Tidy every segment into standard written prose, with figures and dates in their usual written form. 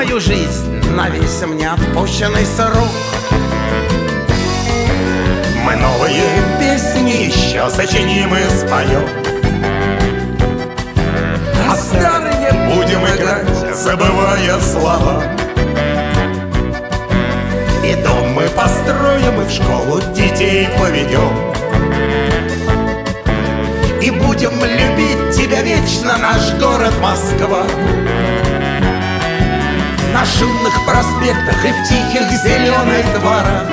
мою жизнь навесь мне отпущенный срок. Мы новые песни еще сочиним и споем, а старые будем играть, забывая слова. И дом мы построим, и в школу детей поведем, и будем любить тебя вечно, наш город Москва. На шумных проспектах и в тихих зеленых дворах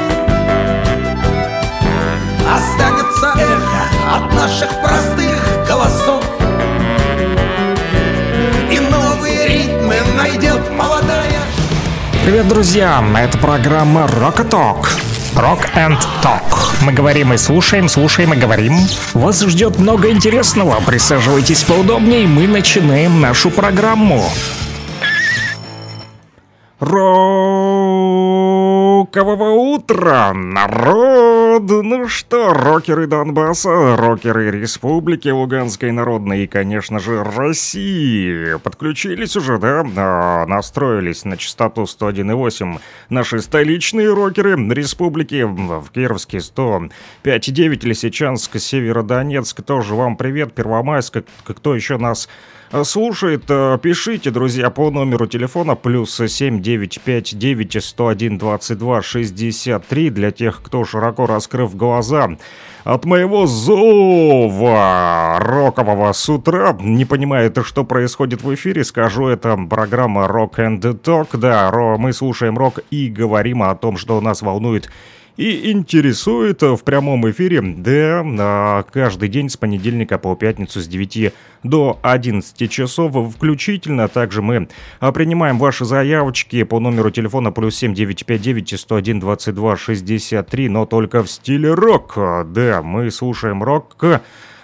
останется эхо от наших простых голосов, и новые ритмы найдет молодая. Привет, друзья! Это программа Rock&Talk. Rock and Talk. Мы говорим и слушаем, слушаем и говорим. Вас ждет много интересного. Присаживайтесь поудобнее, мы начинаем нашу программу. Рокового утра, народ! Ну что, рокеры Донбасса, рокеры Республики Луганской Народной и, конечно же, России подключились уже, да? Настроились на частоту 101.8 наши столичные рокеры Республики, в Кировске 105.9, Лисичанск, Северодонецк, тоже вам привет, Первомайск, кто еще нас слушает, пишите, друзья, по номеру телефона +7 959 101 22 63. Для тех, кто, широко раскрыв глаза от моего зова рокового с утра, не понимает, что происходит в эфире, скажу, это программа Rock and Talk. Да, мы слушаем рок и говорим о том, что нас волнует и интересует в прямом эфире, да, каждый день с понедельника по пятницу с 9 до 11 часов включительно. Также мы принимаем ваши заявочки по номеру телефона +7 959 101 22 63, но только в стиле рок. Да, мы слушаем рок.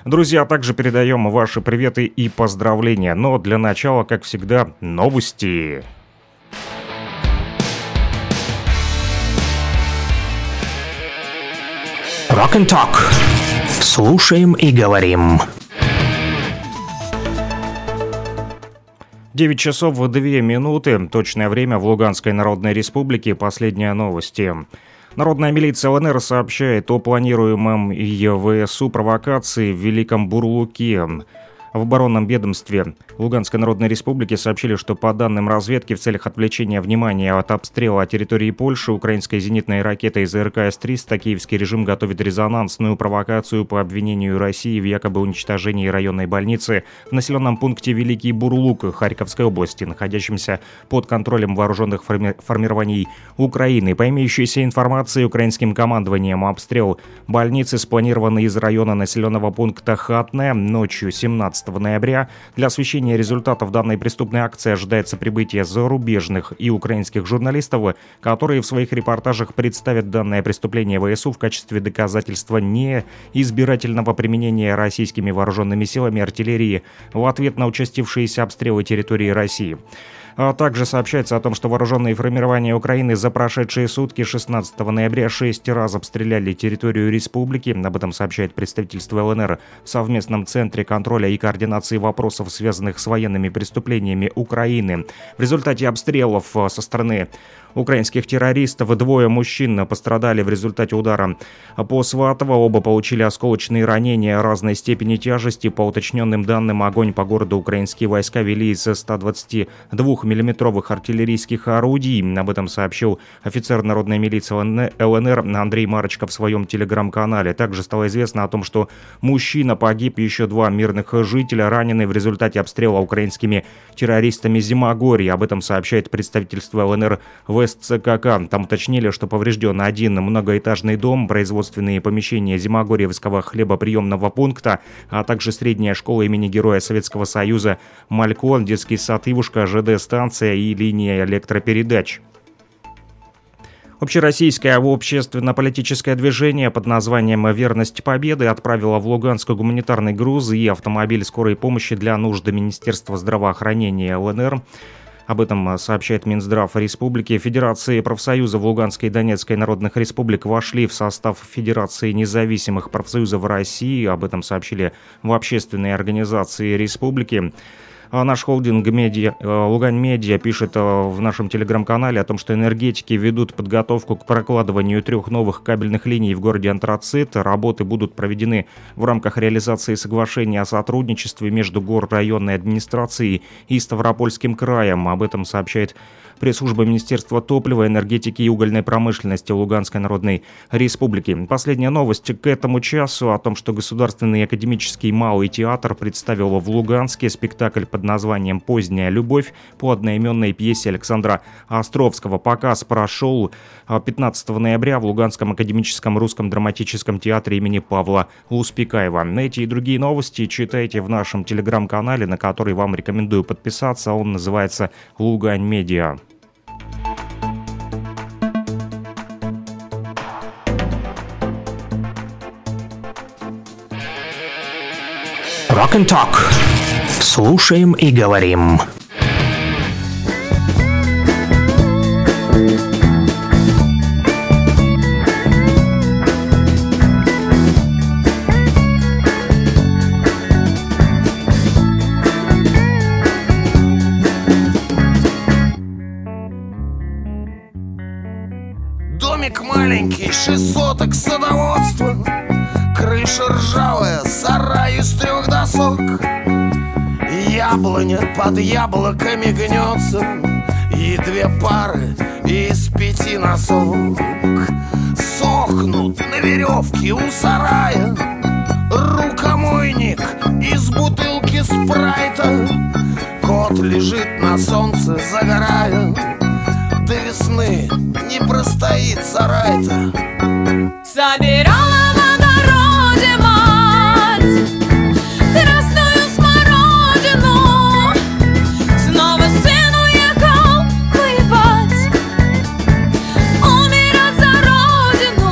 Друзья, также передаем ваши приветы и поздравления. Но для начала, как всегда, новости. Rock and Talk. Слушаем и говорим. 9 часов 2 минуты. Точное время в Луганской Народной Республике. Последние новости. Народная милиция ЛНР сообщает о планируемом ЕВСУ провокации в Великом Бурлуке. В оборонном ведомстве Луганской Народной Республики сообщили, что по данным разведки, в целях отвлечения внимания от обстрела территории Польши украинской зенитной ракетой из РК С-300 киевский режим готовит резонансную провокацию по обвинению России в якобы уничтожении районной больницы в населенном пункте Великий Бурлук Харьковской области, находящемся под контролем вооруженных формирований Украины. По имеющейся информации, украинским командованием обстрел больницы спланирован из района населенного пункта Хатне ночью 17 ноября. Для освещения результатов данной преступной акции ожидается прибытие зарубежных и украинских журналистов, которые в своих репортажах представят данное преступление ВСУ в качестве доказательства неизбирательного применения российскими вооруженными силами артиллерии в ответ на участившиеся обстрелы территории России. Также сообщается о том, что вооруженные формирования Украины за прошедшие сутки 16 ноября 6 раз обстреляли территорию республики. Об этом сообщает представительство ЛНР в совместном центре контроля и координации вопросов, связанных с военными преступлениями Украины. В результате обстрелов со стороны украинских террористов 2 мужчин пострадали в результате удара по Сватово. Оба получили осколочные ранения разной степени тяжести. По уточненным данным, огонь по городу украинские войска вели из 122-миллиметровых артиллерийских орудий. Об этом сообщил офицер народной милиции ЛНР Андрей Марочков в своем телеграм-канале. Также стало известно о том, что мужчина погиб, еще 2 мирных жителя ранены в результате обстрела украинскими террористами Зимогорья. Об этом сообщает представительство ЛНР в СЦКК. Там уточнили, что поврежден 1 многоэтажный дом, производственные помещения Зимогорьевского хлебоприемного пункта, а также средняя школа имени Героя Советского Союза Малько, детский сад Ивушка, ЖД-станция и линия электропередач. Общероссийское общественно-политическое движение под названием «Верность Победы» отправило в Луганск гуманитарный груз и автомобиль скорой помощи для нужд Министерства здравоохранения ЛНР. Об этом сообщает Минздрав Республики. Федерации профсоюзов Луганской и Донецкой народных республик вошли в состав Федерации независимых профсоюзов России. Об этом сообщили в общественной организации республики. Наш холдинг медиа, Лугань Медиа, пишет в нашем телеграм-канале о том, что энергетики ведут подготовку к прокладыванию 3 новых кабельных линий в городе Антрацит. Работы будут проведены в рамках реализации соглашения о сотрудничестве между горрайонной администрацией и Ставропольским краем. Об этом сообщает пресс-служба Министерства топлива, энергетики и угольной промышленности Луганской Народной Республики. Последняя новость к этому часу о том, что Государственный академический малый театр представил в Луганске спектакль под названием «Поздняя любовь» по одноименной пьесе Александра Островского. Показ прошел 15 ноября в Луганском академическом русском драматическом театре имени Павла Успекаева. Эти и другие новости читайте в нашем телеграм-канале, на который вам рекомендую подписаться. Он называется «Лугань Медиа». Rock and Talk. Слушаем и говорим. Домик маленький, 6 соток садоводства. Крыша ржавая, сарай из 3 досок. Яблоня под яблоками гнется, и 2 пары из 5 носок сохнут на веревке у сарая. Рукомойник из бутылки спрайта. Кот лежит на солнце, загорая. До весны не простоит сарай-то. Собирала в огороде мать красную смородину, снова сын уехал воевать, умирать за родину.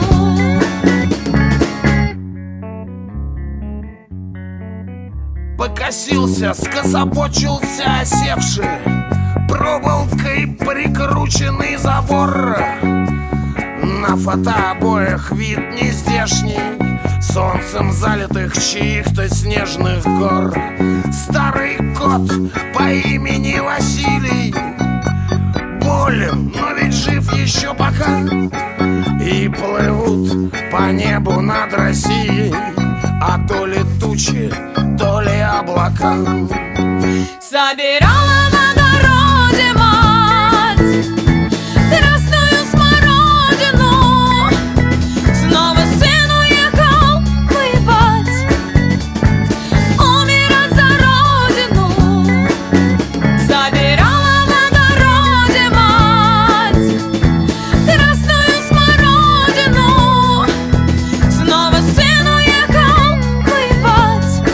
Покосился, скособочился осевший, проволокой прикрученный забор. На фотообоях вид нездешний солнцем залитых чьих-то снежных гор. Старый кот по имени Василий болен, но ведь жив еще пока. И плывут по небу над Россией, а то ли тучи, то ли облака. Собирала на народе мать красную смородину, снова сын уехал воевать, умирать за родину. Собирала на народе мать красную смородину, снова сын уехал воевать,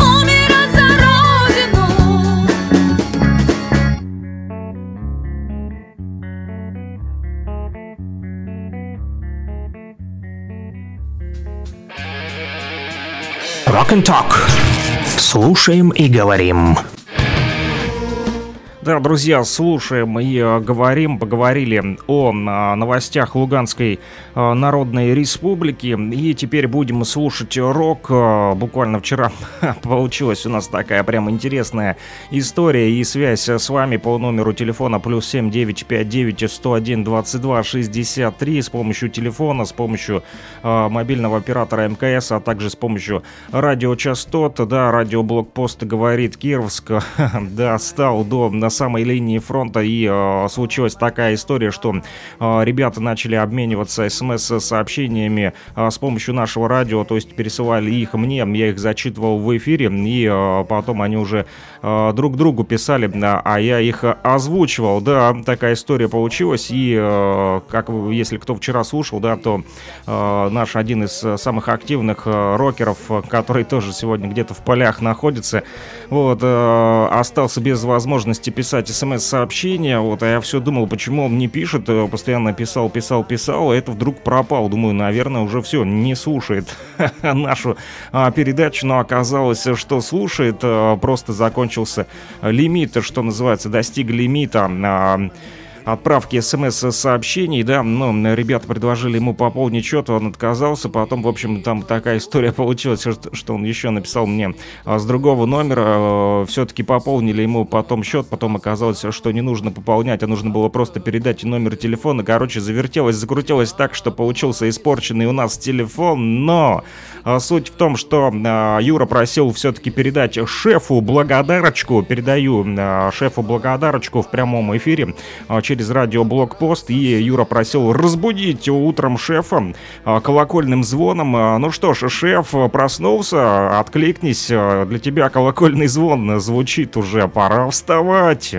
умирать за родину. Rock and Talk. Слушаем и говорим. Да, друзья, слушаем и говорим. Поговорили о новостях Луганской Народной Республики. И теперь будем слушать рок. Буквально вчера получилась у нас такая прям интересная история. И связь с вами по номеру телефона +7 959 101 22 63. С помощью телефона, с помощью мобильного оператора МКС, а также с помощью радиочастот. Да, радиоблокпост «Говорит Кировск» достал до самой линии фронта, и случилась такая история, что ребята начали обмениваться смс-сообщениями с помощью нашего радио, то есть пересылали их мне, я их зачитывал в эфире, и потом они уже друг другу писали, а я их озвучивал. Да, такая история получилась, и как если кто вчера слушал, да, то наш один из самых активных рокеров, который тоже сегодня где-то в полях находится, вот, остался без возможности писать смс-сообщения, вот, а я все думал, почему он не пишет, постоянно писал, а это вдруг пропал, думаю, наверное, уже все, не слушает нашу передачу, но оказалось, что слушает, просто закончился лимит, что называется, достиг лимита отправки смс-сообщений, да, но ребята предложили ему пополнить счет, он отказался, потом, в общем, там такая история получилась, что он еще написал мне с другого номера, все-таки пополнили ему потом счет, потом оказалось, что не нужно пополнять, а нужно было просто передать номер телефона, короче, завертелось, закрутилось так, что получился испорченный у нас телефон, но суть в том, что Юра просил все-таки передать шефу благодарочку, передаю шефу благодарочку в прямом эфире через радиоблокпост, и Юра просил разбудить утром шефа колокольным звоном. Ну что ж, шеф проснулся, откликнись, для тебя колокольный звон звучит уже, пора вставать.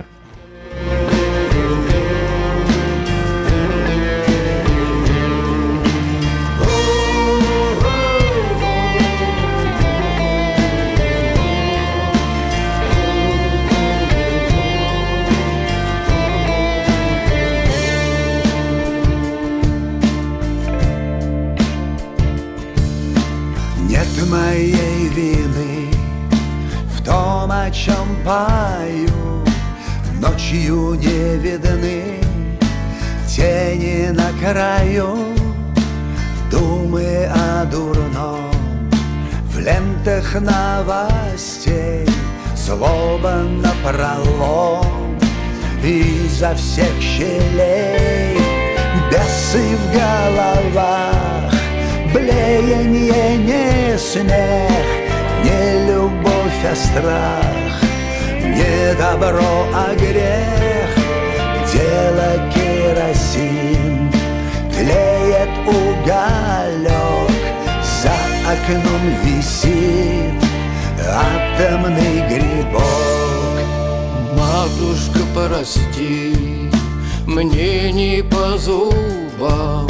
Пою, ночью не видны тени на краю, думы о дурном в лентах новостей, злоба напролом изо всех щелей, бесы в головах, блеяние не смех, не любовь, а страх. Не добро, а грех, дело керосин, тлеет уголек, за окном висит атомный грибок. Матушка, прости, мне не по зубам,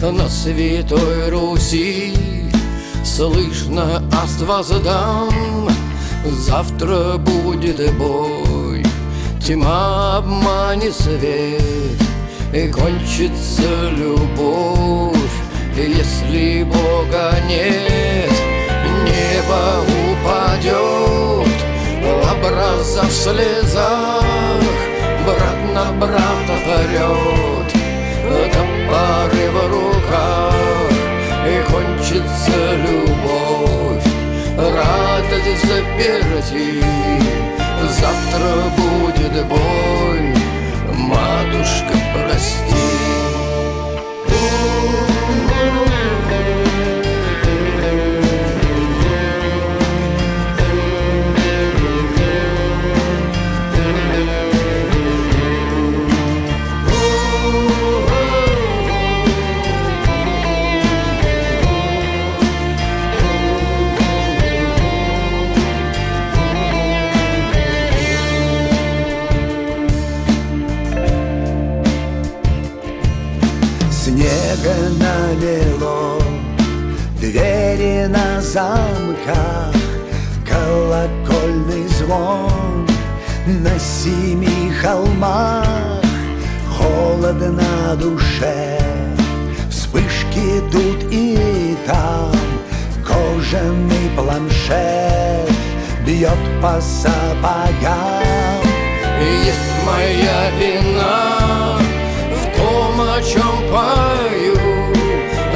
на Святой Руси слышно аст воздам. Завтра будет бой, тьма обманет свет, и кончится любовь, если Бога нет. Небо упадет, образа в слезах, брат на брата орет, топоры в руках, и кончится любовь. Радость заперти, завтра будет бой, матушка, прости. Намело двери на замках, колокольный звон на семи холмах, холод на душе, вспышки тут и там, кожаный планшет бьет по сапогам. Есть моя вина в том, о чем пою,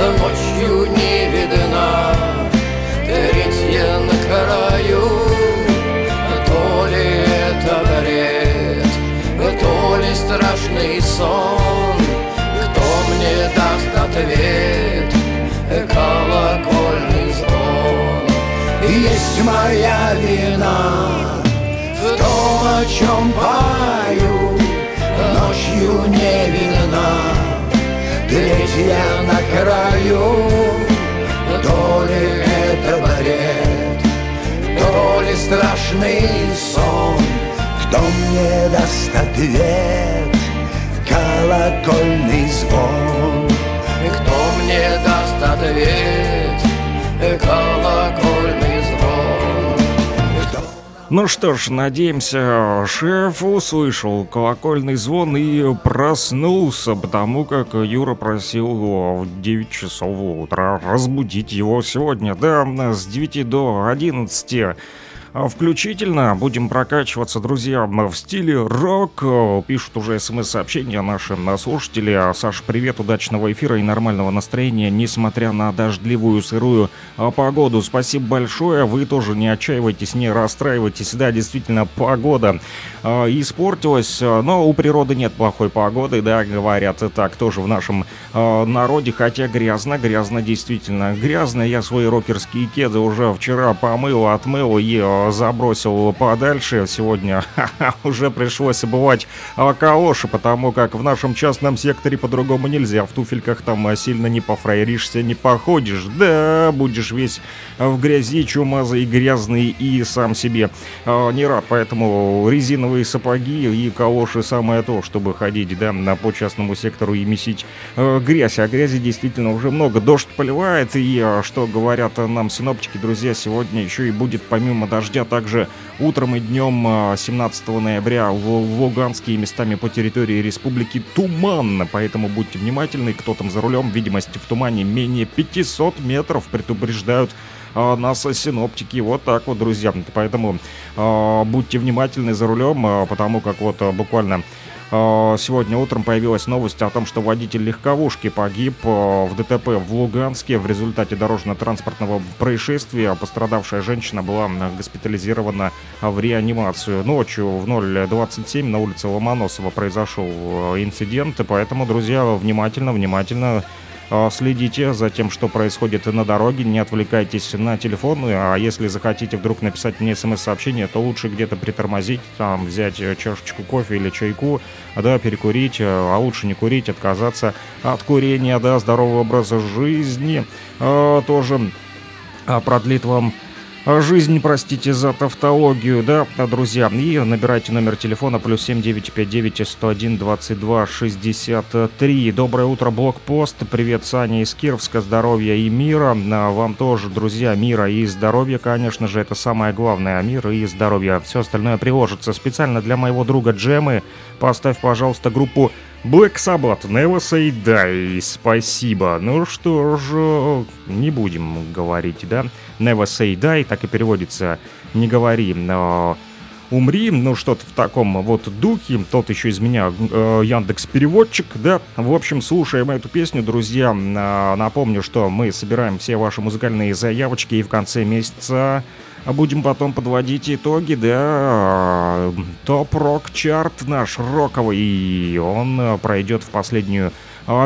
ночью не видна третья на краю. То ли это бред, то ли страшный сон, кто мне даст ответ, колокольный звон. Есть моя вина в том, о чем пою, ночью не видна третья на краю, то ли это бред, то ли страшный сон, кто мне даст ответ, колокольный звон. Кто мне даст ответ, колокольный звон. Ну что ж, надеемся, шеф услышал колокольный звон и проснулся, потому как Юра просил в 9 часов утра разбудить его сегодня, да, с 9 до 11. включительно. Будем прокачиваться, друзья, в стиле рок. Пишут уже смс-сообщения наши слушатели. Саша, привет, удачного эфира и нормального настроения, несмотря на дождливую, сырую погоду. Спасибо большое, вы тоже не отчаивайтесь, не расстраивайтесь. Да, действительно, погода испортилась, но у природы нет плохой погоды, да, говорят, и так тоже в нашем народе, хотя грязно, грязно, действительно грязно. Я свои рокерские кеды уже вчера помыл, отмыл и забросил подальше. Сегодня уже пришлось обувать калоши, потому как в нашем частном секторе по-другому нельзя. В туфельках там сильно не пофраеришься, не походишь. Да, будешь весь в грязи, чумазый, грязный и сам себе не рад. Поэтому резиновые сапоги и калоши самое то, чтобы ходить, да, по частному сектору и месить грязь. А грязи действительно уже много. Дождь поливает, и, что говорят нам синоптики, друзья, сегодня еще и будет помимо дождя также утром и днем 17 ноября в Луганске и местами по территории республики туман. Поэтому будьте внимательны, кто там за рулем. Видимость в тумане менее 500 метров, предупреждают нас синоптики. Вот так вот, друзья. Поэтому будьте внимательны за рулем, потому как вот буквально сегодня утром появилась новость о том, что водитель легковушки погиб в ДТП в Луганске в результате дорожно-транспортного происшествия. Пострадавшая женщина была госпитализирована в реанимацию. Ночью в 0:27 на улице Ломоносова произошел инцидент, поэтому, друзья, внимательно следите за тем, что происходит на дороге, не отвлекайтесь на телефон, а если захотите вдруг написать мне смс-сообщение, то лучше где-то притормозить, там взять чашечку кофе или чайку, да, перекурить, а лучше не курить, отказаться от курения, да, здорового образа жизни тоже продлит вам жизнь, простите за тавтологию, да, друзья. И набирайте номер телефона +7 959 101 22 63. Доброе утро, блокпост. Привет, Саня из Кировска. Здоровья и мира. Вам тоже, друзья, мира и здоровья, конечно же, это самое главное. Мир и здоровье. Все остальное приложится. Специально для моего друга Джемы поставь, пожалуйста, группу Black Sabbath, Never Say Die. Спасибо. Ну что же, не будем говорить, да? Never Say Die, так и переводится, не говори, но умри, ну что-то в таком вот духе. Тот еще из меня Яндекс-переводчик, да. В общем, слушаем эту песню, друзья. Напомню, что мы собираем все ваши музыкальные заявочки и в конце месяца будем потом подводить итоги, да. Топ-рок-чарт наш роковый, и он пройдет в последнюю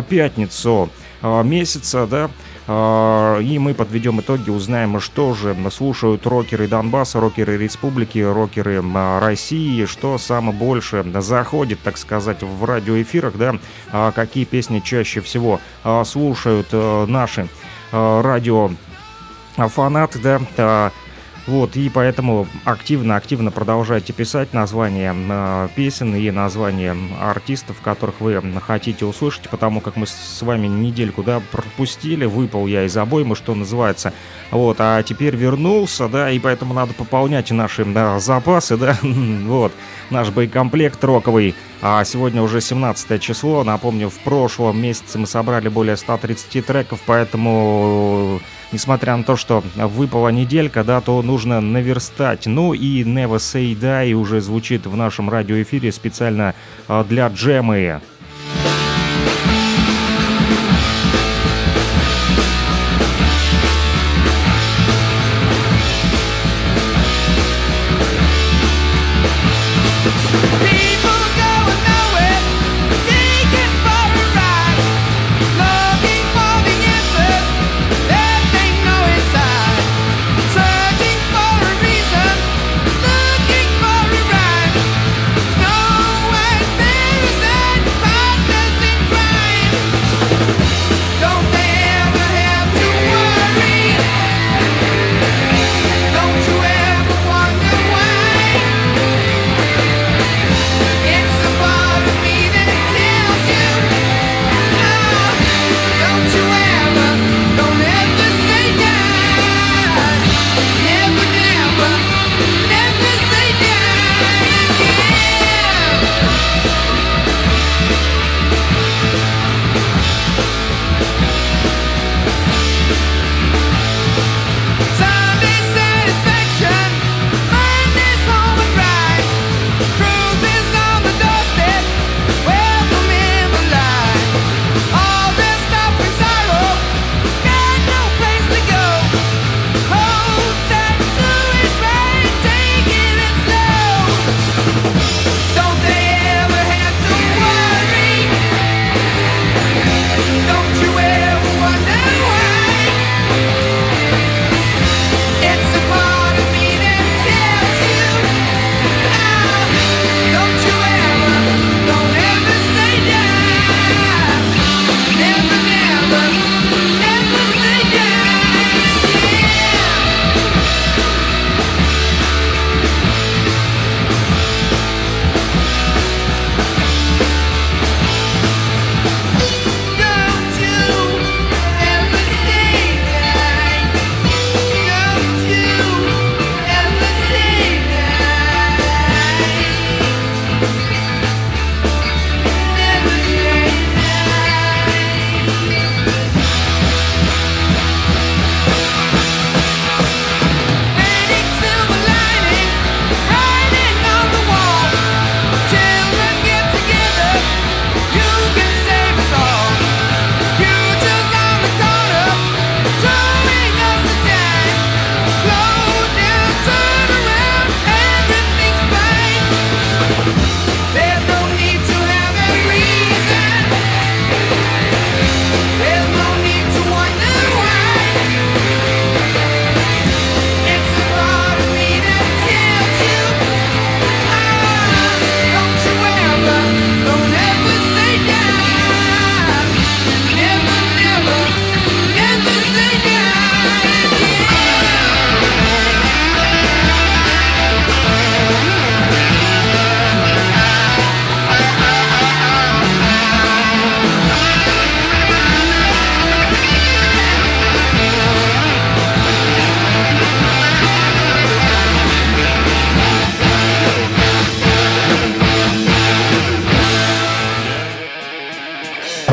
пятницу месяца, да. И мы подведем итоги, узнаем, что же слушают рокеры Донбасса, рокеры республики, рокеры России, что самое больше заходит, так сказать, в радиоэфирах, да, какие песни чаще всего слушают наши радиофанаты, да. Вот, и поэтому активно продолжайте писать названия песен и названия артистов, которых вы хотите услышать, потому как мы с вами недельку, да, пропустили, выпал я из обоймы, что называется, вот, а теперь вернулся, да, и поэтому надо пополнять наши запасы, да, вот, наш боекомплект роковый. А сегодня уже 17 число, напомню, в прошлом месяце мы собрали более 130 треков, поэтому, несмотря на то, что выпала неделька, да, то нужно наверстать. Ну и Never Say Die уже звучит в нашем радиоэфире специально для Джемы. Bye.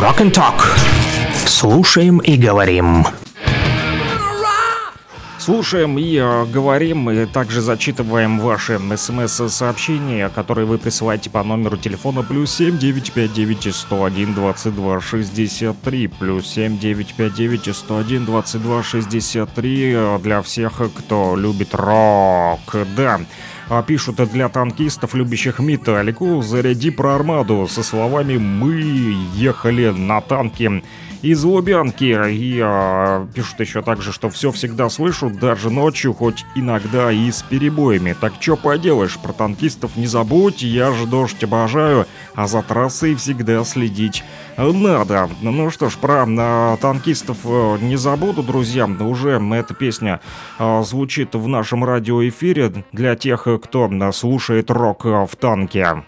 Rock and Talk. Слушаем и говорим. Слушаем и говорим, и также зачитываем ваши смс-сообщения, которые вы присылаете по номеру телефона +7 959 101 22 63, +7 959 101 22 63, для всех, кто любит рок, да. Пишут: для танкистов, любящих металлику, заряди про армаду со словами «Мы ехали на танке» из Лубянки. И пишут еще также, что все всегда слышу, даже ночью, хоть иногда и с перебоями. Так че поделаешь, про танкистов не забудь, я же дождь обожаю, а за трассой всегда следить надо. Ну что ж, про танкистов не забуду, друзья. Уже эта песня звучит в нашем радиоэфире для тех, кто слушает рок в танке.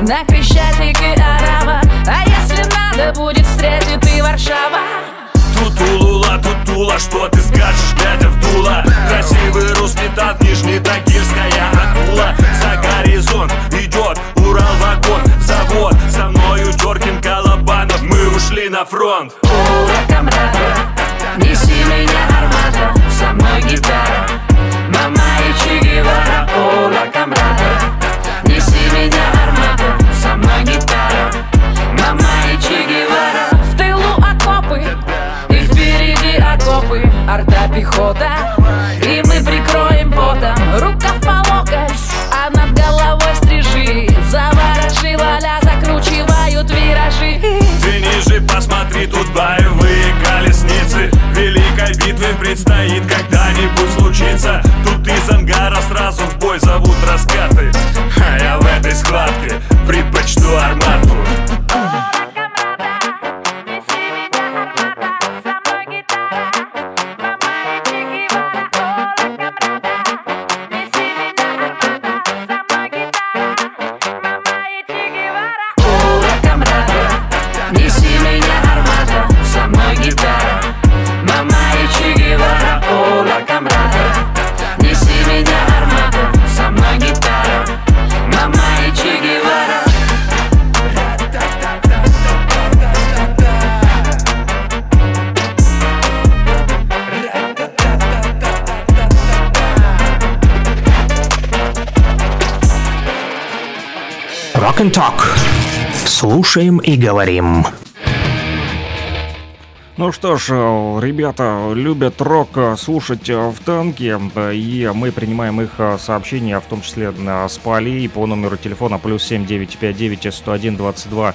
На Крещатике Арава, а если надо будет, встретит и Варшава. Тутулула, тутула, что ты скажешь, глядя в дуло? Красивый русский танк, нижнетагильская акула. За горизонт идет Урал-вагон, завод, со мною Чоркин, Колобанов, мы ушли на фронт. Ура, камрада, неси меня армата, со мной гитара, мама и Че Гевара. Ура, камрада, неси меня армата, со мной гитара, мама и Че Гевара. В тылу окопы, и впереди окопы, орда пехота, и мы прикроем потом, рукав по локоть, а над головой стрижи, заворожила ля, закручивают виражи. Ты ниже посмотри, тут боевые колесницы, великой битвы предстоит когда-нибудь случиться. Тут из ангара сразу в бой зовут раскаты, а я в этой схватке предпочту армату. Talk. Слушаем и говорим. Ну что ж, ребята любят рок слушать в танке, и мы принимаем их сообщения, в том числе с полей, по номеру телефона +7 959 101 22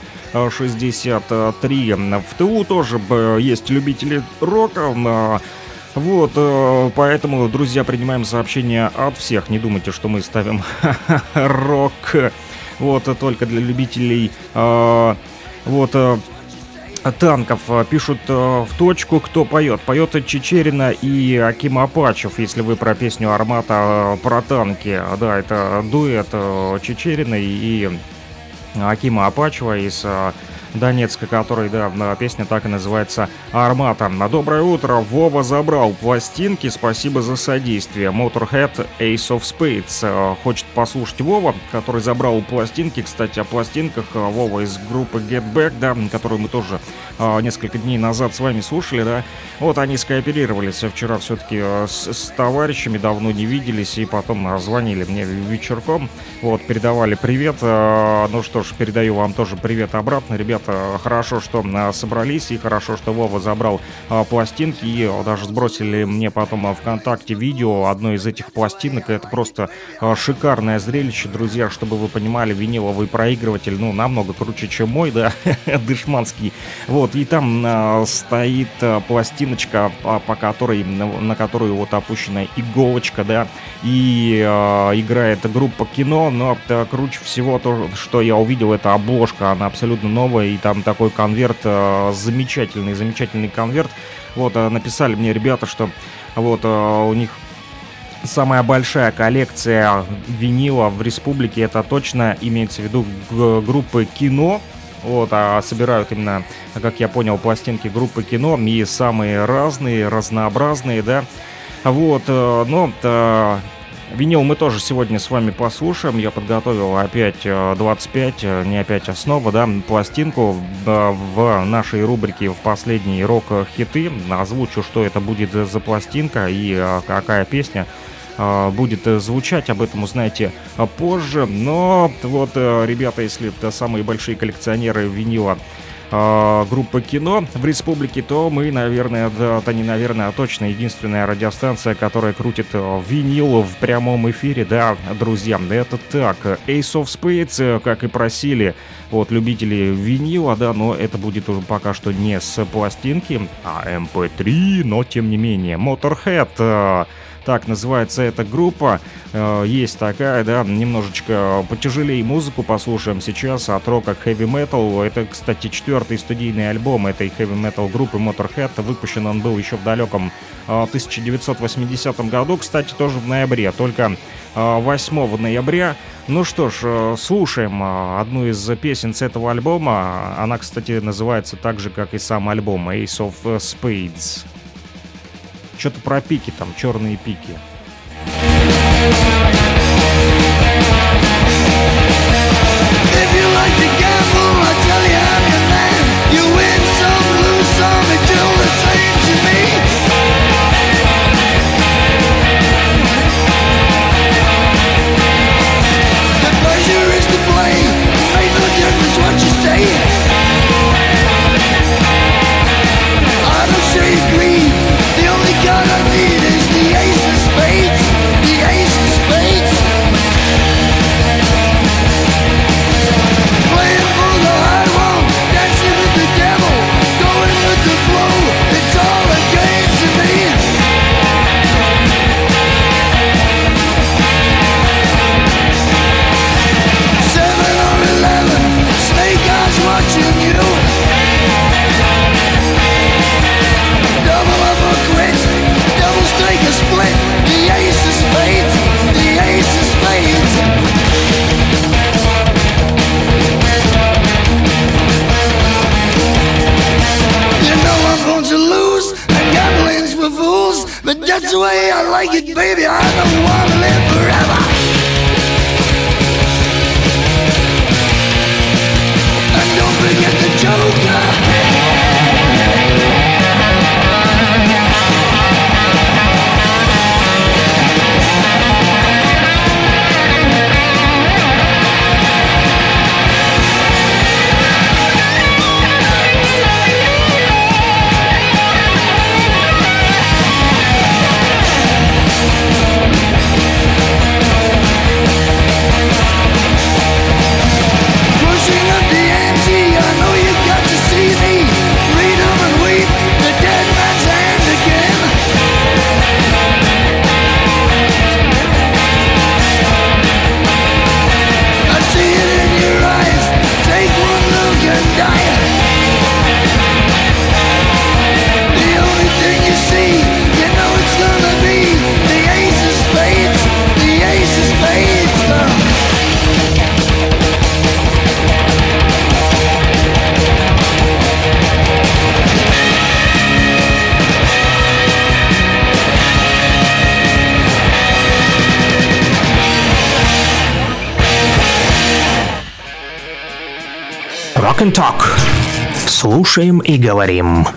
63. В ТУ тоже есть любители рока. Вот, поэтому, друзья, принимаем сообщения от всех. Не думайте, что мы ставим рок. Вот, только для любителей танков. Пишут в точку, кто поет. Поет Чичерина и Аким Апачев, если вы про песню «Армата» про танки. Да, это дуэт Чичерина и Акима Апачева из Донецка, который, да, песня так и называется «Армата». На доброе утро, Вова забрал пластинки, спасибо за содействие. Motorhead, Ace of Spades. Хочет послушать Вова, который забрал пластинки. Кстати, о пластинках. Вова из группы Get Back, да, которую мы тоже несколько дней назад с вами слушали, да. Вот они скооперировались вчера все-таки с товарищами, давно не виделись, и потом звонили мне вечерком, вот, передавали привет. Ну что ж, передаю вам тоже привет обратно, ребят. Хорошо, что собрались, и хорошо, что Вова забрал пластинки, и даже сбросили мне потом ВКонтакте видео одной из этих пластинок. Это просто шикарное зрелище, друзья, чтобы вы понимали. Виниловый проигрыватель, ну, намного круче, чем мой, да, дышманский. Вот, и там стоит пластиночка, по которой, на которую вот опущена иголочка, да, и играет группа «Кино», но круче всего то, что я увидел, это обложка, она абсолютно новая. и там такой конверт, замечательный, замечательный конверт. Вот, написали мне ребята, что вот у них самая большая коллекция винила в республике, это точно, имеется в виду группы «Кино». Вот, а собирают именно, как я понял, пластинки группы «Кино», и самые разные, разнообразные, да. Вот, но винил мы тоже сегодня с вами послушаем. Я подготовил опять 25, не опять, а снова, да, пластинку в нашей рубрике «В последние рок-хиты». Озвучу, что это будет за пластинка и какая песня будет звучать, об этом узнаете позже. Но вот, ребята, если это самые большие коллекционеры винила группы «Кино» в республике, то мы, наверное, да, это не наверное, а точно единственная радиостанция, которая крутит винил в прямом эфире, да, друзья. Это так, Ace of Spades, как и просили от любителей винила, да, но это будет уже пока что не с пластинки, а MP3, но тем не менее. Motorhead, так называется эта группа, есть такая, да, немножечко потяжелее музыку послушаем сейчас, от рока к хэви-металу. Это, кстати, 4-й студийный альбом этой хэви-метал группы Motorhead, выпущен он был еще в далеком 1980 году, кстати, тоже в ноябре, только 8 ноября. Ну что ж, слушаем одну из песен с этого альбома, она, кстати, называется так же, как и сам альбом, Ace of Spades. Что-то про пики там, черные пики. That's the way I like it, baby. I don't want to live forever. And don't forget the Talk. Слушаем и говорим.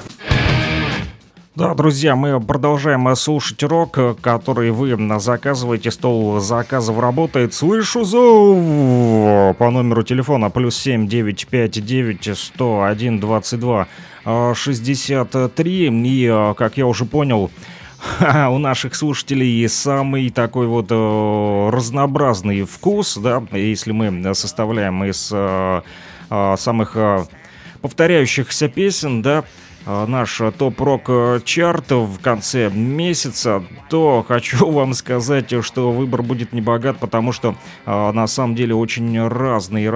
Да, друзья, мы продолжаем слушать рок, который вы заказываете. Стол заказов работает. Слышу зов по номеру телефона +7 959 101 22 63. И, как я уже понял, у наших слушателей самый такой вот разнообразный вкус, да, если мы составляем из самых повторяющихся песен, да, наш топ-рок-чарт в конце месяца, то хочу вам сказать, что выбор будет небогат, потому что на самом деле очень разные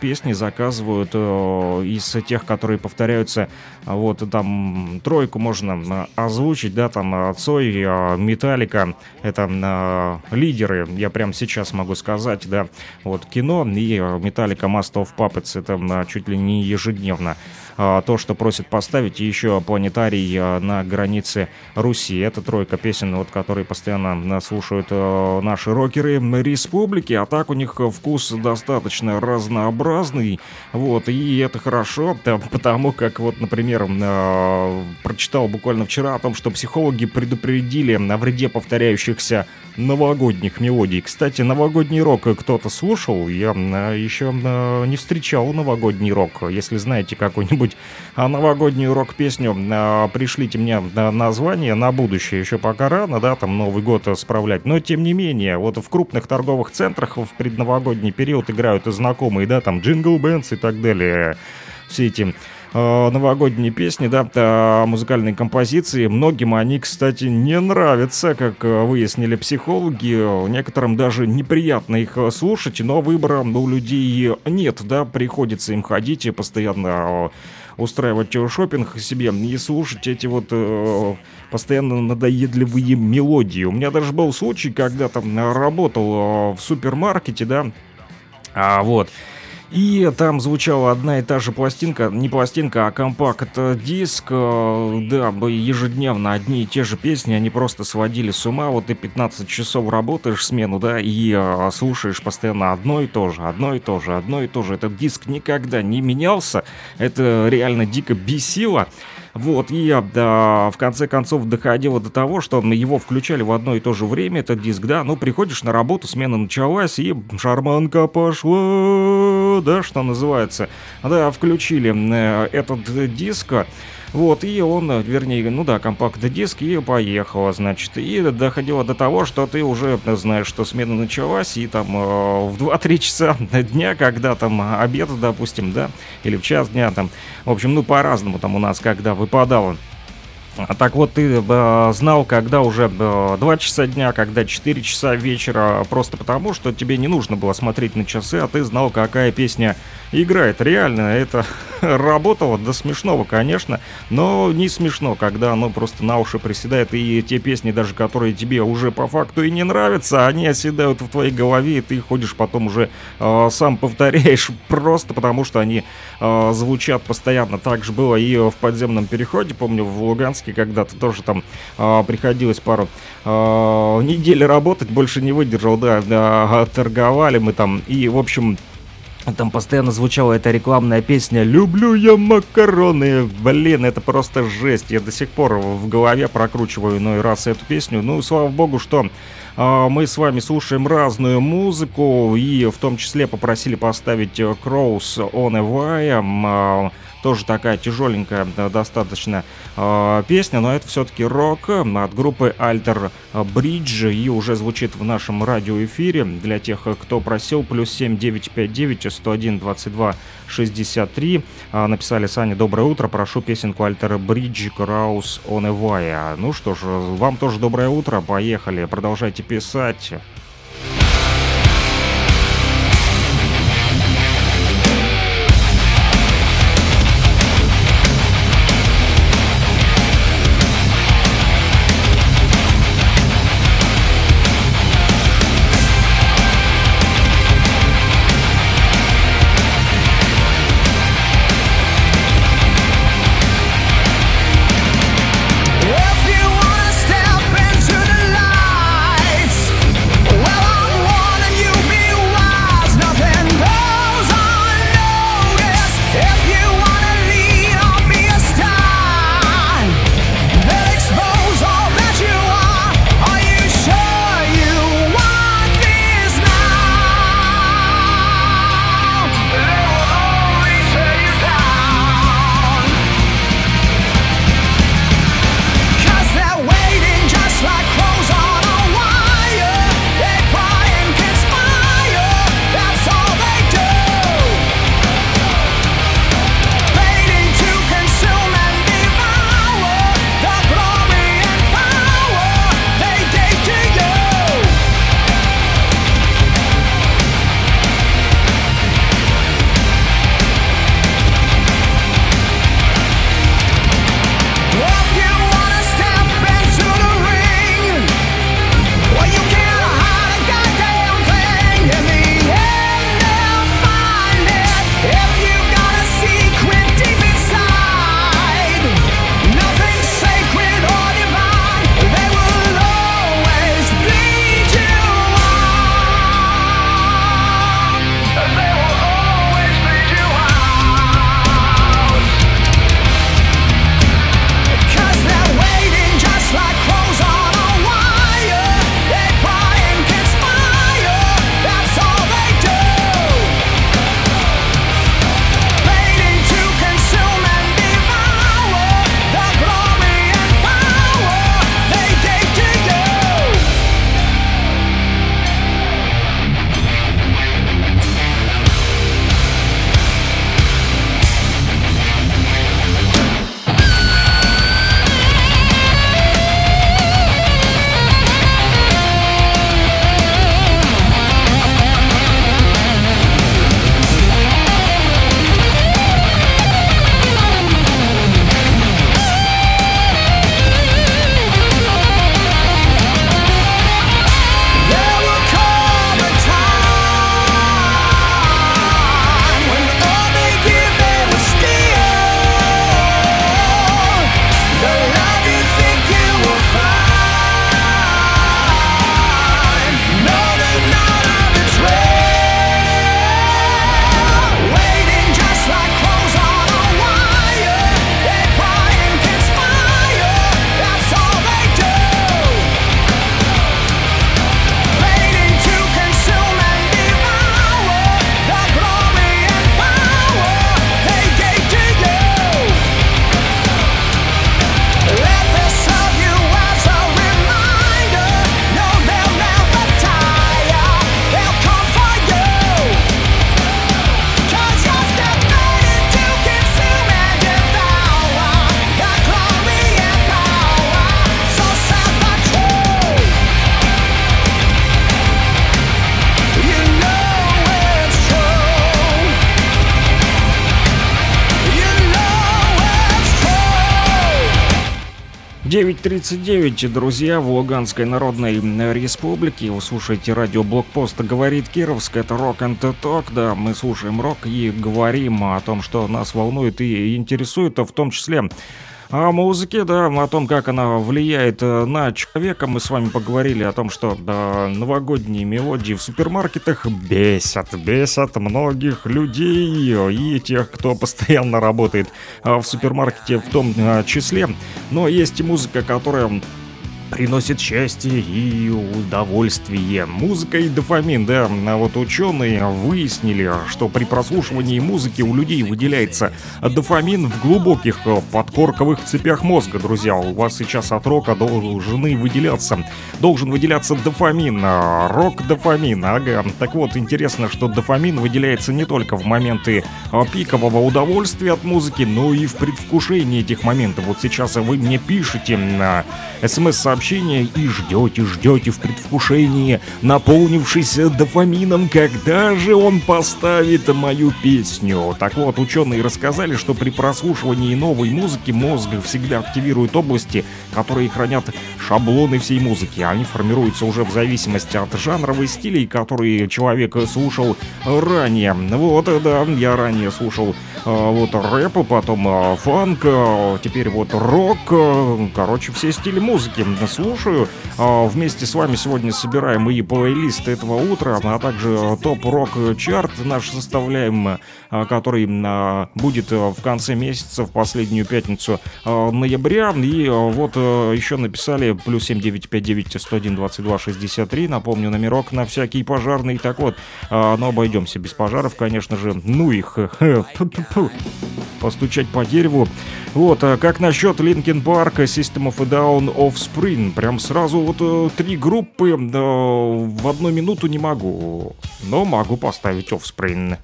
песни заказывают из тех, которые повторяются. Вот там тройку можно озвучить, да, там Цой, Металлика, это лидеры, я прямо сейчас могу сказать, да, вот Кино и Металлика Master of Puppets, это чуть ли не ежедневно то, что просит поставить, и еще Планетарий на границе Руси. Это тройка песен, вот, которые постоянно слушают наши рокеры республики, а так у них вкус достаточно разнообразный, вот, и это хорошо, потому как, вот, например, прочитал буквально вчера о том, что психологи предупредили о вреде повторяющихся новогодних мелодий. Кстати, новогодний рок кто-то слушал? Я еще не встречал новогодний рок. Если знаете какой-нибудь новогоднюю рок-песню, пришлите мне название на будущее. Еще пока рано, да, там Новый год справлять. Но, тем не менее, вот в крупных торговых центрах в предновогодний период играют знакомые, да, там Jingle Bands и так далее. Все эти новогодние песни, да, музыкальные композиции. Многим они, кстати, не нравятся, как выяснили психологи. Некоторым даже неприятно их слушать, но выбора у людей нет, да, приходится им ходить и постоянно устраивать шопинг себе и слушать эти вот постоянно надоедливые мелодии. У меня даже был случай, когда там работал в супермаркете, да, вот. И там звучала одна и та же пластинка, не пластинка, а компакт-диск, да, ежедневно одни и те же песни, они просто сводили с ума. Вот ты 15 часов работаешь смену, да, и слушаешь постоянно одно и то же, одно и то же, одно и то же. Этот диск никогда не менялся, это реально дико бесило. Вот, и да, в конце концов доходило до того, что его включали в одно и то же время, этот диск, да, ну приходишь на работу, смена началась, и шарманка пошла, да, что называется, да, включили этот диск, вот, и он, вернее, ну да, компакт-диск, и поехало, значит, и доходило до того, что ты уже знаешь, что смена началась, и там в 2-3 часа дня, когда там обед, допустим, да, или в час дня, там, в общем, ну, по-разному там у нас, когда выпадало. Так вот, ты знал, когда уже 2 часа дня, когда 4 часа вечера, просто потому, что тебе не нужно было смотреть на часы, а ты знал, какая песня играет. Реально, это работало до смешного, конечно, но не смешно, когда оно просто на уши приседает, и те песни, даже которые тебе уже по факту и не нравятся, они оседают в твоей голове, и ты ходишь потом уже сам повторяешь, просто потому, что они звучат постоянно. Так же было и в подземном переходе, помню, в Луганске, когда-то тоже там приходилось пару недель работать, больше не выдержал, да, торговали мы там, и, в общем, там постоянно звучала эта рекламная песня «Люблю я макароны». Блин, это просто жесть. Я до сих пор в голове прокручиваю иной раз эту песню. Ну, слава богу, что мы с вами слушаем разную музыку, и в том числе попросили поставить Crows on a Wire. Тоже такая тяжеленькая достаточно песня, но это все-таки рок от группы Alter Bridge, и уже звучит в нашем радиоэфире для тех, кто просил. +7 959 101 22 63. Написали: Саня, доброе утро, прошу песенку Alter Bridge Crows on a Wire. Ну что ж, вам тоже доброе утро, поехали, продолжайте писать. 9:39, друзья, в Луганской Народной Республике. Вы слушаете радио «Блокпост», говорит Кировск, это Rock and Talk, да, мы слушаем рок и говорим о том, что нас волнует и интересует, в том числе о музыке, да, о том, как она влияет на человека. Мы с вами поговорили о том, что новогодние мелодии в супермаркетах бесят многих людей и тех, кто постоянно работает в супермаркете в том числе. Но есть и музыка, которая приносит счастье и удовольствие. Музыка и дофамин, да. Вот ученые выяснили, что при прослушивании музыки у людей выделяется дофамин в глубоких подкорковых цепях мозга, друзья. У вас сейчас от рока должен выделяться дофамин, рок-дофамин, ага. Так вот, интересно, что дофамин выделяется не только в моменты пикового удовольствия от музыки, но и в предвкушении этих моментов. Вот сейчас вы мне пишете на смс-сообщение и ждете в предвкушении, наполнившись дофамином, когда же он поставит мою песню. Так вот, ученые рассказали, что при прослушивании новой музыки мозг всегда активирует области, которые хранят шаблоны всей музыки. Они формируются уже в зависимости от жанров и стилей, которые человек слушал ранее. Вот, да, я ранее слушал вот рэп, потом фанк, теперь вот рок, короче, все стили музыки слушаю. Вместе с вами сегодня собираем и плейлист этого утра, а также топ-рок-чарт наш составляем, который будет в конце месяца, в последнюю пятницу ноября. И вот еще написали +7 959 101 22 63. Напомню, номерок на всякий пожарный. Так вот, но обойдемся без пожаров, конечно же. Ну их постучать по дереву. Вот, как насчет Linkin Park, System of a Down, Offspring? Прям сразу вот три группы в одну минуту не могу, но могу поставить Offspring.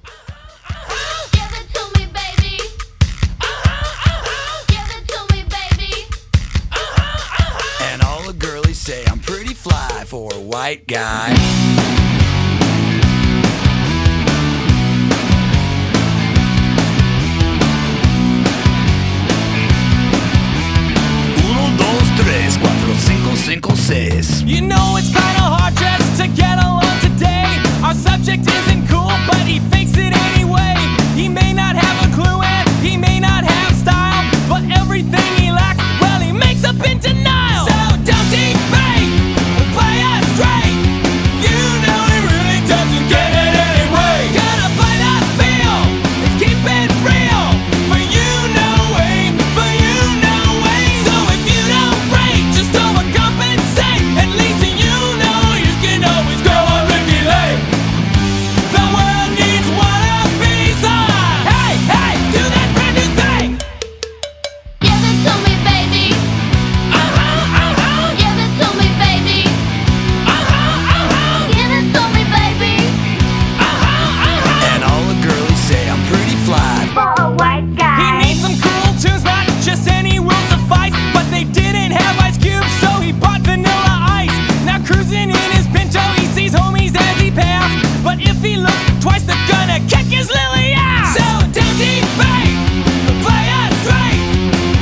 You know it's kind of hard just to get along today. Our subject isn't cool, but he fakes it anyway. He may not have a clue and he may not have style, but everything he lacks, well, he makes up in denial. So don't debate, play us straight. You know he really doesn't get it anyway. Gotta fight that feel and keep it real. For you know way, for you know way. So if you don't break, just overcome. At least you know you can always go on Ricky Lake. The world needs one of these. Hey, hey, do that brand new thing. Give it to me, baby. Give it to me, baby. Give it to me, baby. And all the girlies say I'm pretty fly for a white guy. He needs some cool tunes, not just any will suffice. But they didn't have Ice Cube, so he bought Vanilla. Cruising in his Pinto, he sees homies as he passed. But if he looks twice, they're gonna kick his lily ass. So don't debate, play us straight.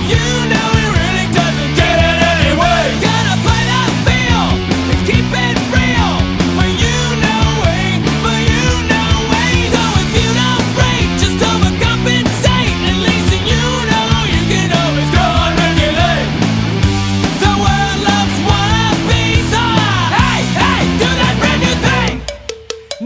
You know he really doesn't get it anyway. Gotta play that feel and keep it real. For you know way, for you know way. So if you don't break, just overcompensate. At least you know you can always go on regulate. The world loves one of these. Do that brand new thing.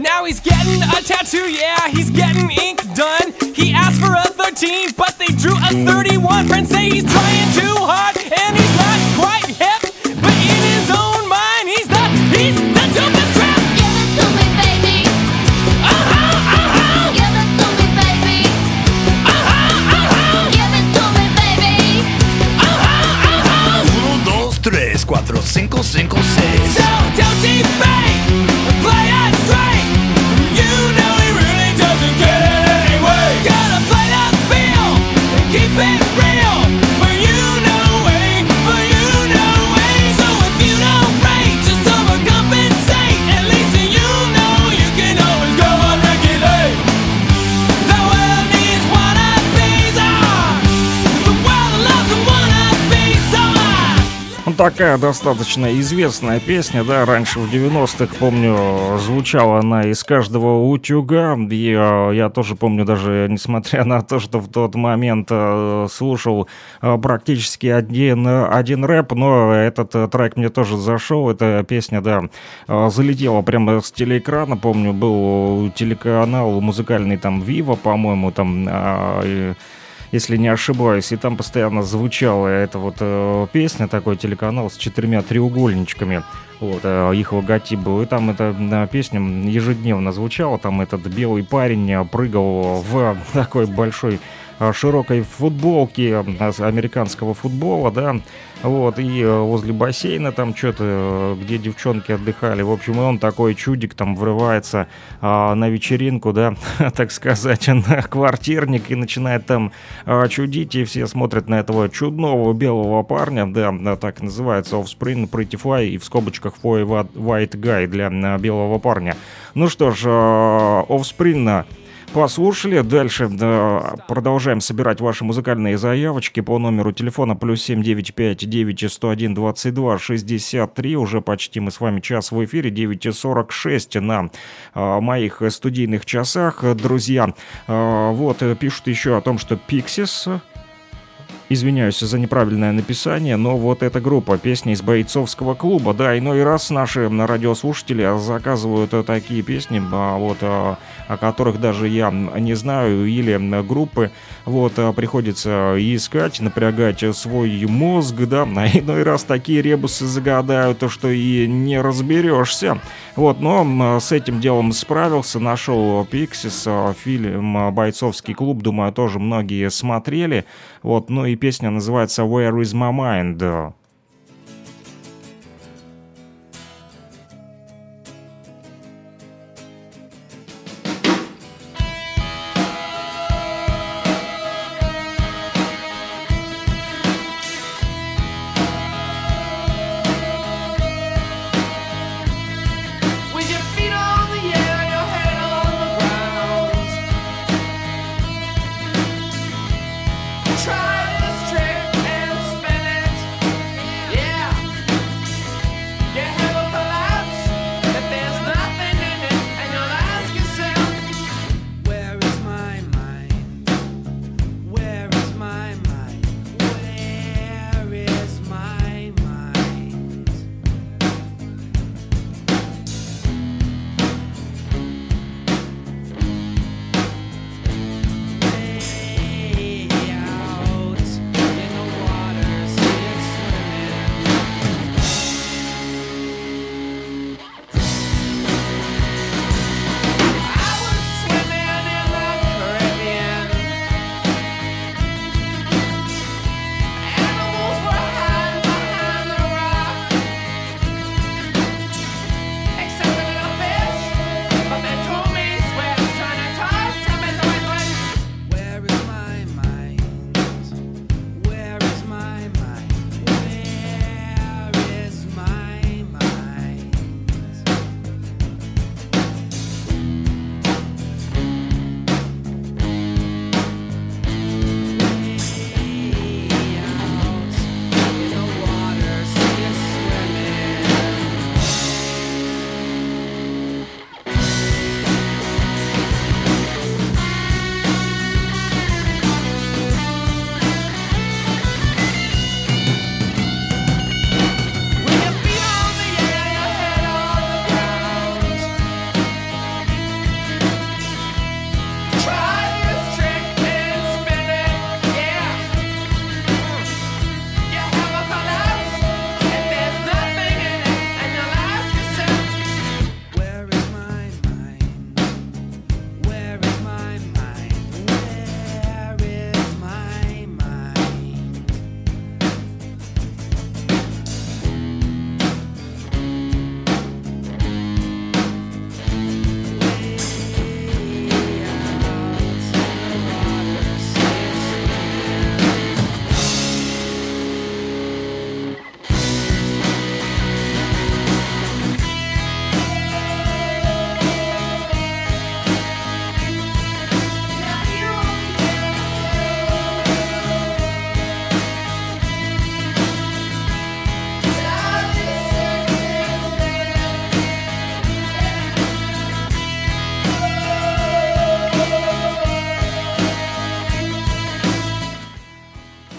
Now he's getting a tattoo, yeah, he's getting ink done. He asked for a 13, but they drew a 31. Friends say he's trying too hard, and he's not quite hip. But in his own mind, he's the dopest crap. Give it to me, baby. Give it to me, baby. Give it to me, baby. 1, 2, 3, 4, 5, 5, 6. So don't debate, play us straight. You know he really doesn't get it anyway. Gotta play the field. такая достаточно известная песня, да, раньше в 90-х, помню, звучала она из каждого утюга, и я тоже помню, даже несмотря на то, что в тот момент слушал практически один рэп, но этот трек мне тоже зашел, эта песня, да, залетела прямо с телеэкрана, помню, был телеканал музыкальный там Viva, по-моему, там... если не ошибаюсь, и там постоянно звучала эта вот песня, такой телеканал с 4 треугольничками, вот, их логотип был, и там эта песня ежедневно звучала, там этот белый парень прыгал в такой большой широкой футболке американского футбола, да, вот, и возле бассейна там что-то, где девчонки отдыхали, в общем, и он такой чудик там врывается на вечеринку, да, так сказать, на квартирник и начинает там чудить, и все смотрят на этого чудного белого парня, да, так называется Offspring, Pretty Fly, и в скобочках Fly White Guy для белого парня. Ну что ж, Offspring послушали, дальше продолжаем собирать ваши музыкальные заявочки по номеру телефона +7 959 101 22 63. Уже почти мы с вами час в эфире, 9:46 на моих студийных часах, друзья. Вот пишут еще о том, что Pixies, извиняюсь за неправильное написание, но вот эта группа, песня из бойцовского клуба, да, иной раз наши радиослушатели заказывают такие песни, вот, о которых даже я не знаю, или группы, вот, приходится искать, напрягать свой мозг, да, а иной раз такие ребусы загадают, что и не разберешься, вот, но с этим делом справился, нашел Pixies, фильм «Бойцовский клуб», думаю, тоже многие смотрели, вот, ну и песня называется «Where is my mind?». Try this trick and spin it.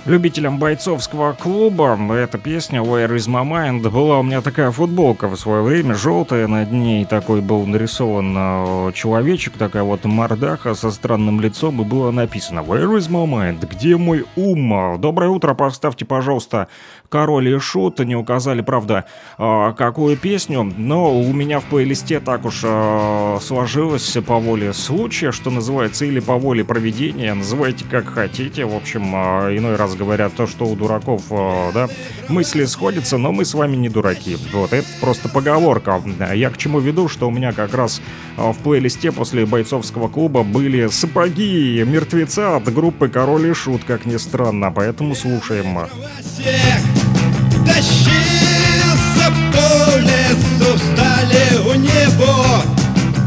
любителям бойцовского клуба. Эта песня «Where is my mind» была у меня такая футболка в свое время, желтая, над ней такой был нарисован человечек, такая вот мордаха со странным лицом, и было написано «Where is my mind? Где мой ум?». Доброе утро, поставьте, пожалуйста, «Король и Шут». Не указали, правда, какую песню, но у меня в плейлисте так уж сложилось по воле случая, что называется, или по воле проведения, называйте как хотите. В общем, иной раз говорят то, что у дураков, да, мысли сходятся, но мы с вами не дураки. Вот, это просто поговорка. Я к чему веду, что у меня как раз в плейлисте после бойцовского клуба были «Сапоги мертвеца» от группы «Король и Шут», как ни странно, поэтому слушаем. Тащился по лесу, встали у неба,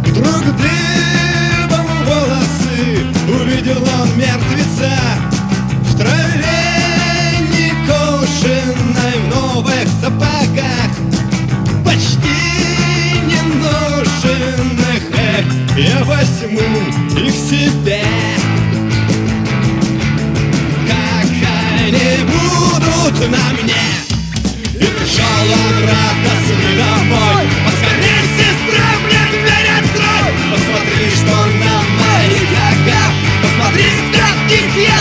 вдруг дыбом волосы, увидел он мертвеца в траве некошенной, в новых сапогах, почти неношенных. Эх, я возьму их себе, как они будут на мне. И пришел он радостный домой. Поскорей, сестра, мне дверь открой. Посмотри, что на моих ногах. Посмотри, в каких я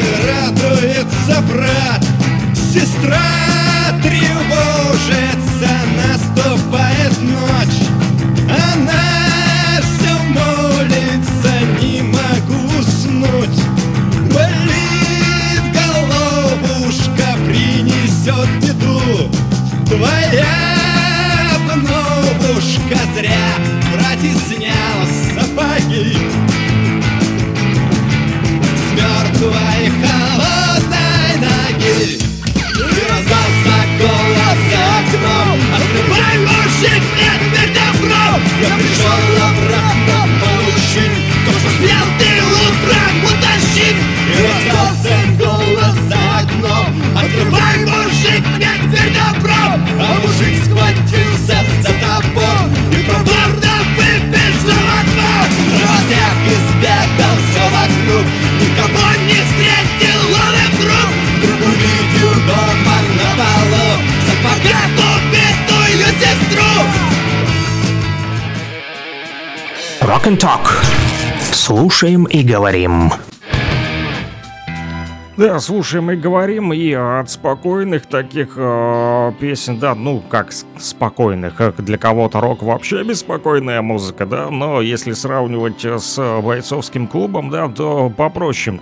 сапогах. Радуется брат, сестра тревожится, наступает ночь, она все молится, не могу уснуть, болит головушка, принесет беду твоя обновушка. Зря братец снял сапоги с мертвой холодной ноги. Голос за окном, открывай, мужик, мне дверь добро. Я пришел обратно получить то, что снял ты утром, утащить. И раздался голос за окном, открывай, мужик, мне дверь добро. А мужик схватился за топор и проворно выбежал от нас. Разяк избегал все вокруг, никого не встретил он и вдруг увидел дома на полу сапогах убитую сестру. Rock and Talk. Слушаем и говорим. Да, слушаем и говорим, и от спокойных таких песен, да, ну, как спокойных, для кого-то рок вообще беспокойная музыка, да, но если сравнивать с бойцовским клубом, да, то попроще.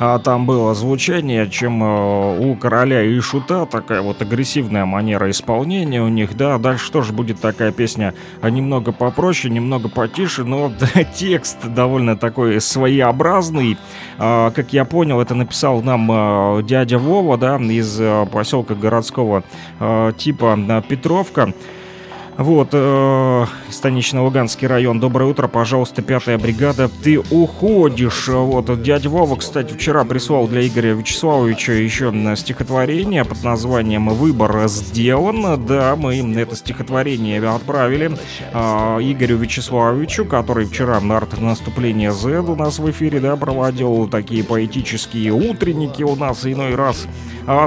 А там было звучание, чем у «Короля и Шута», такая вот агрессивная манера исполнения у них, да, дальше тоже будет такая песня немного попроще, немного потише, но да, текст довольно такой своеобразный, как я понял, это написал нам дядя Вова, да, из поселка городского типа Петровка. Вот, Станично-Луганский район. Доброе утро, пожалуйста, 5-я бригада. Ты уходишь. Вот, дядя Вова, кстати, вчера прислал для Игоря Вячеславовича еще стихотворение под названием «Выбор сделан». Да, мы им это стихотворение отправили Игорю Вячеславовичу, который вчера на арт-наступление Z у нас в эфире, да, проводил такие поэтические утренники у нас иной раз.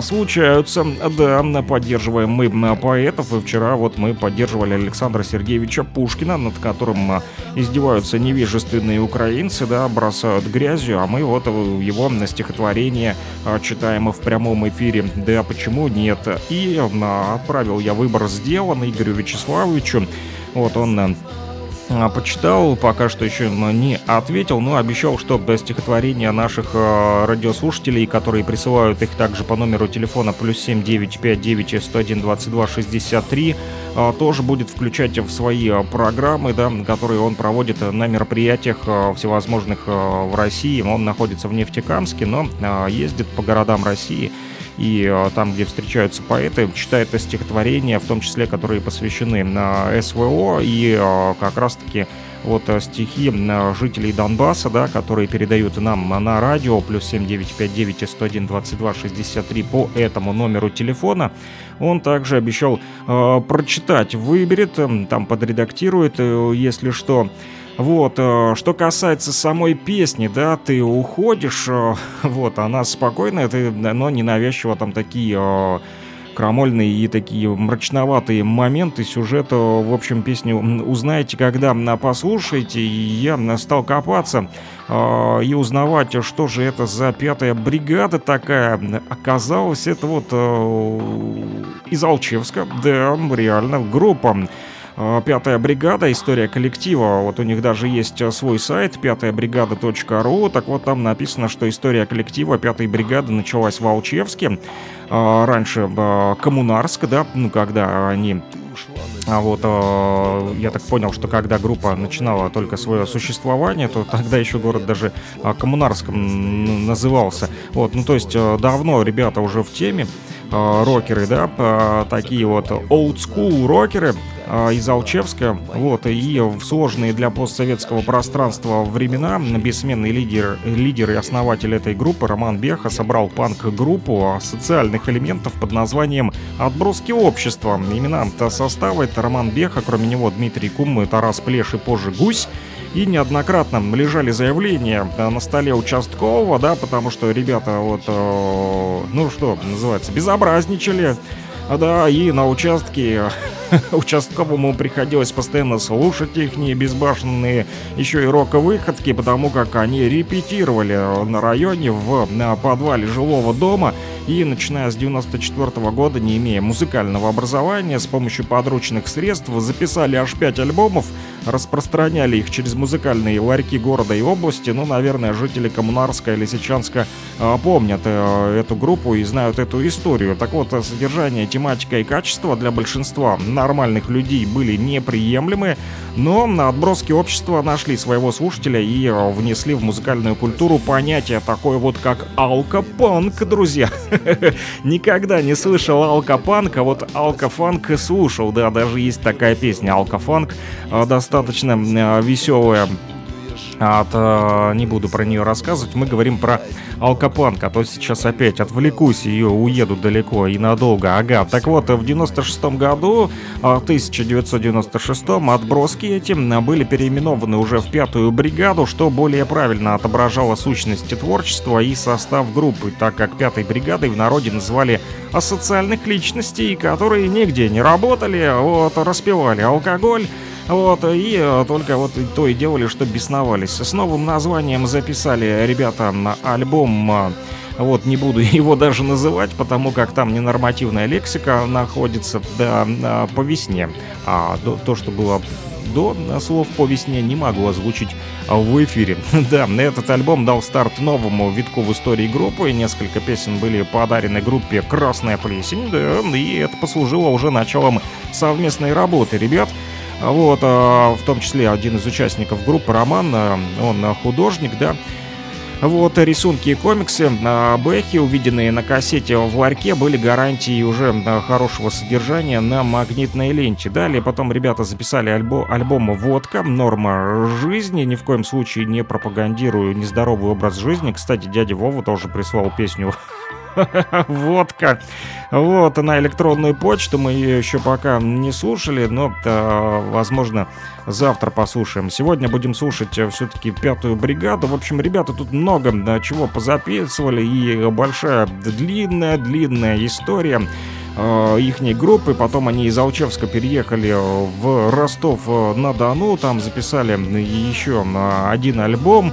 Случаются, да, поддерживаем мы поэтов, и вчера вот мы поддерживали Александра Сергеевича Пушкина, над которым издеваются невежественные украинцы, да, бросают грязью, а мы вот его на стихотворение читаем в прямом эфире, да, почему нет. И отправил я «Выбор сделан» Игорю Вячеславовичу, вот он почитал, пока что еще не ответил, но обещал, что стихотворения наших радиослушателей, которые присылают их также по номеру телефона +7 959 101 22 63, тоже будет включать в свои программы, да, которые он проводит на мероприятиях всевозможных в России. Он находится в Нефтекамске, но ездит по городам России и там, где встречаются поэты, читает стихотворения, в том числе, которые посвящены СВО и как раз-таки от стихи жителей Донбасса, да, которые передают нам на радио, плюс 7959-101-22-63 по этому номеру телефона. Он также обещал прочитать, выберет, там подредактирует, если что. Вот, что касается самой песни, да, ты уходишь, вот, она спокойная, но ненавязчиво там такие крамольные и такие мрачноватые моменты сюжета, в общем, песню узнаете, когда послушаете. И я стал копаться и узнавать, что же это за пятая бригада такая. Оказалось, это вот из Алчевска, да, реально, группа «Пятая бригада», история коллектива. Вот у них даже есть свой сайт пятаябригада.ру. Так вот, там написано, что история коллектива «Пятой бригады» началась в Алчевске, раньше Коммунарск, да, ну, когда они... А вот, я так понял, что когда группа начинала только свое существование, то тогда еще город даже Коммунарском назывался. Вот, ну, то есть давно ребята уже в теме, рокеры, да, такие вот олдскул рокеры из Алчевска, вот, и в сложные для постсоветского пространства времена бессменный лидер и основатель этой группы Роман Беха собрал панк-группу социальных элементов под названием «Отброски общества». Имена состава — это Роман Беха, кроме него Дмитрий Кум, Тарас Плеш и позже Гусь. И неоднократно лежали заявления на столе участкового, да, потому что ребята вот, ну что называется, безобразничали, да, и на участке участковому приходилось постоянно слушать их безбашенные еще и рок-выходки, потому как они репетировали на районе на подвале жилого дома. И начиная с 94 года, не имея музыкального образования, с помощью подручных средств записали аж 5 альбомов, распространяли их через музыкальные ларьки города и области. Ну, наверное, жители Коммунарска и Лисичанска помнят эту группу и знают эту историю. Так вот, содержание, тематика и качество для большинства нормальных людей были неприемлемы, но «Отброски общества» нашли своего слушателя и внесли в музыкальную культуру понятие такое вот, как алкопанк, друзья. Никогда не слышал алкопанк, а вот алкофанк слушал, да, даже есть такая песня «Алкофанк», достаточно веселая. Не буду про нее рассказывать, мы говорим про алкопанк, а то сейчас опять отвлекусь и уеду далеко и надолго. Ага, так вот, в 96-м году, 1996-м, отброски эти были переименованы уже в «Пятую бригаду», что более правильно отображало сущность творчества и состав группы, так как «Пятой бригадой» в народе называли асоциальных личностей, которые нигде не работали, вот, распивали алкоголь, вот, и только вот то и делали, что бесновались. С новым названием записали ребята альбом, вот, не буду его даже называть, потому как там ненормативная лексика находится, да, по весне. А то, что было до слов «по весне», не могу озвучить в эфире. Да, этот альбом дал старт новому витку в истории группы, и несколько песен были подарены группе «Красная плесень», да, и это послужило уже началом совместной работы ребят. Вот, в том числе один из участников группы, Роман, он художник, да. Вот, рисунки и комиксы Бэхи, увиденные на кассете в ларьке, были гарантией уже хорошего содержания на магнитной ленте. Далее потом ребята записали альбом «Водка», «Норма жизни», ни в коем случае не пропагандирую нездоровый образ жизни. Кстати, дядя Вова тоже прислал песню «Водка». Вот, на электронную почту мы ее еще пока не слушали, но, возможно, завтра послушаем. Сегодня будем слушать все-таки «Пятую бригаду». В общем, ребята тут много чего позаписывали, и большая, длинная история ихней группы. Потом они из Алчевска переехали в Ростов-на-Дону, там записали еще один альбом.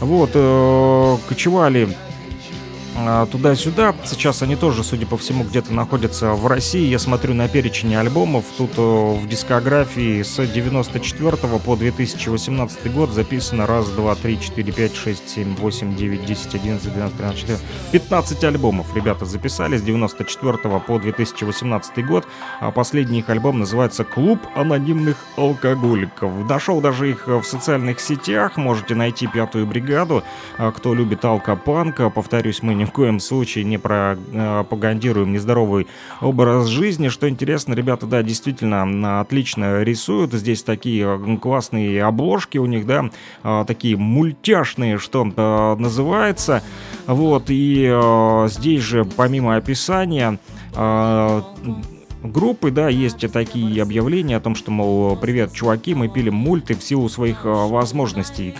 Вот, кочевали туда-сюда. Сейчас они тоже, судя по всему, где-то находятся в России. Я смотрю на перечень альбомов. Тут в дискографии с 94 по 2018 год записано 1, 2, 3, 4, 5, 6, 7, 8, 9, 10, 11, 12, 13, 14, 15 альбомов ребята записали с 94 по 2018 год. А последний их альбом называется «Клуб анонимных алкоголиков». Нашел даже их в социальных сетях. Можете найти «Пятую бригаду», кто любит алкопанк. Повторюсь, мы не коем случае не пропагандируем нездоровый образ жизни. Что интересно, ребята, да, действительно отлично рисуют. Здесь такие классные обложки у них, да, такие мультяшные, что называется. Вот, и здесь же, помимо описания группы, да, есть и такие объявления о том, что, мол, привет, чуваки, мы пилим мульты в силу своих возможностей.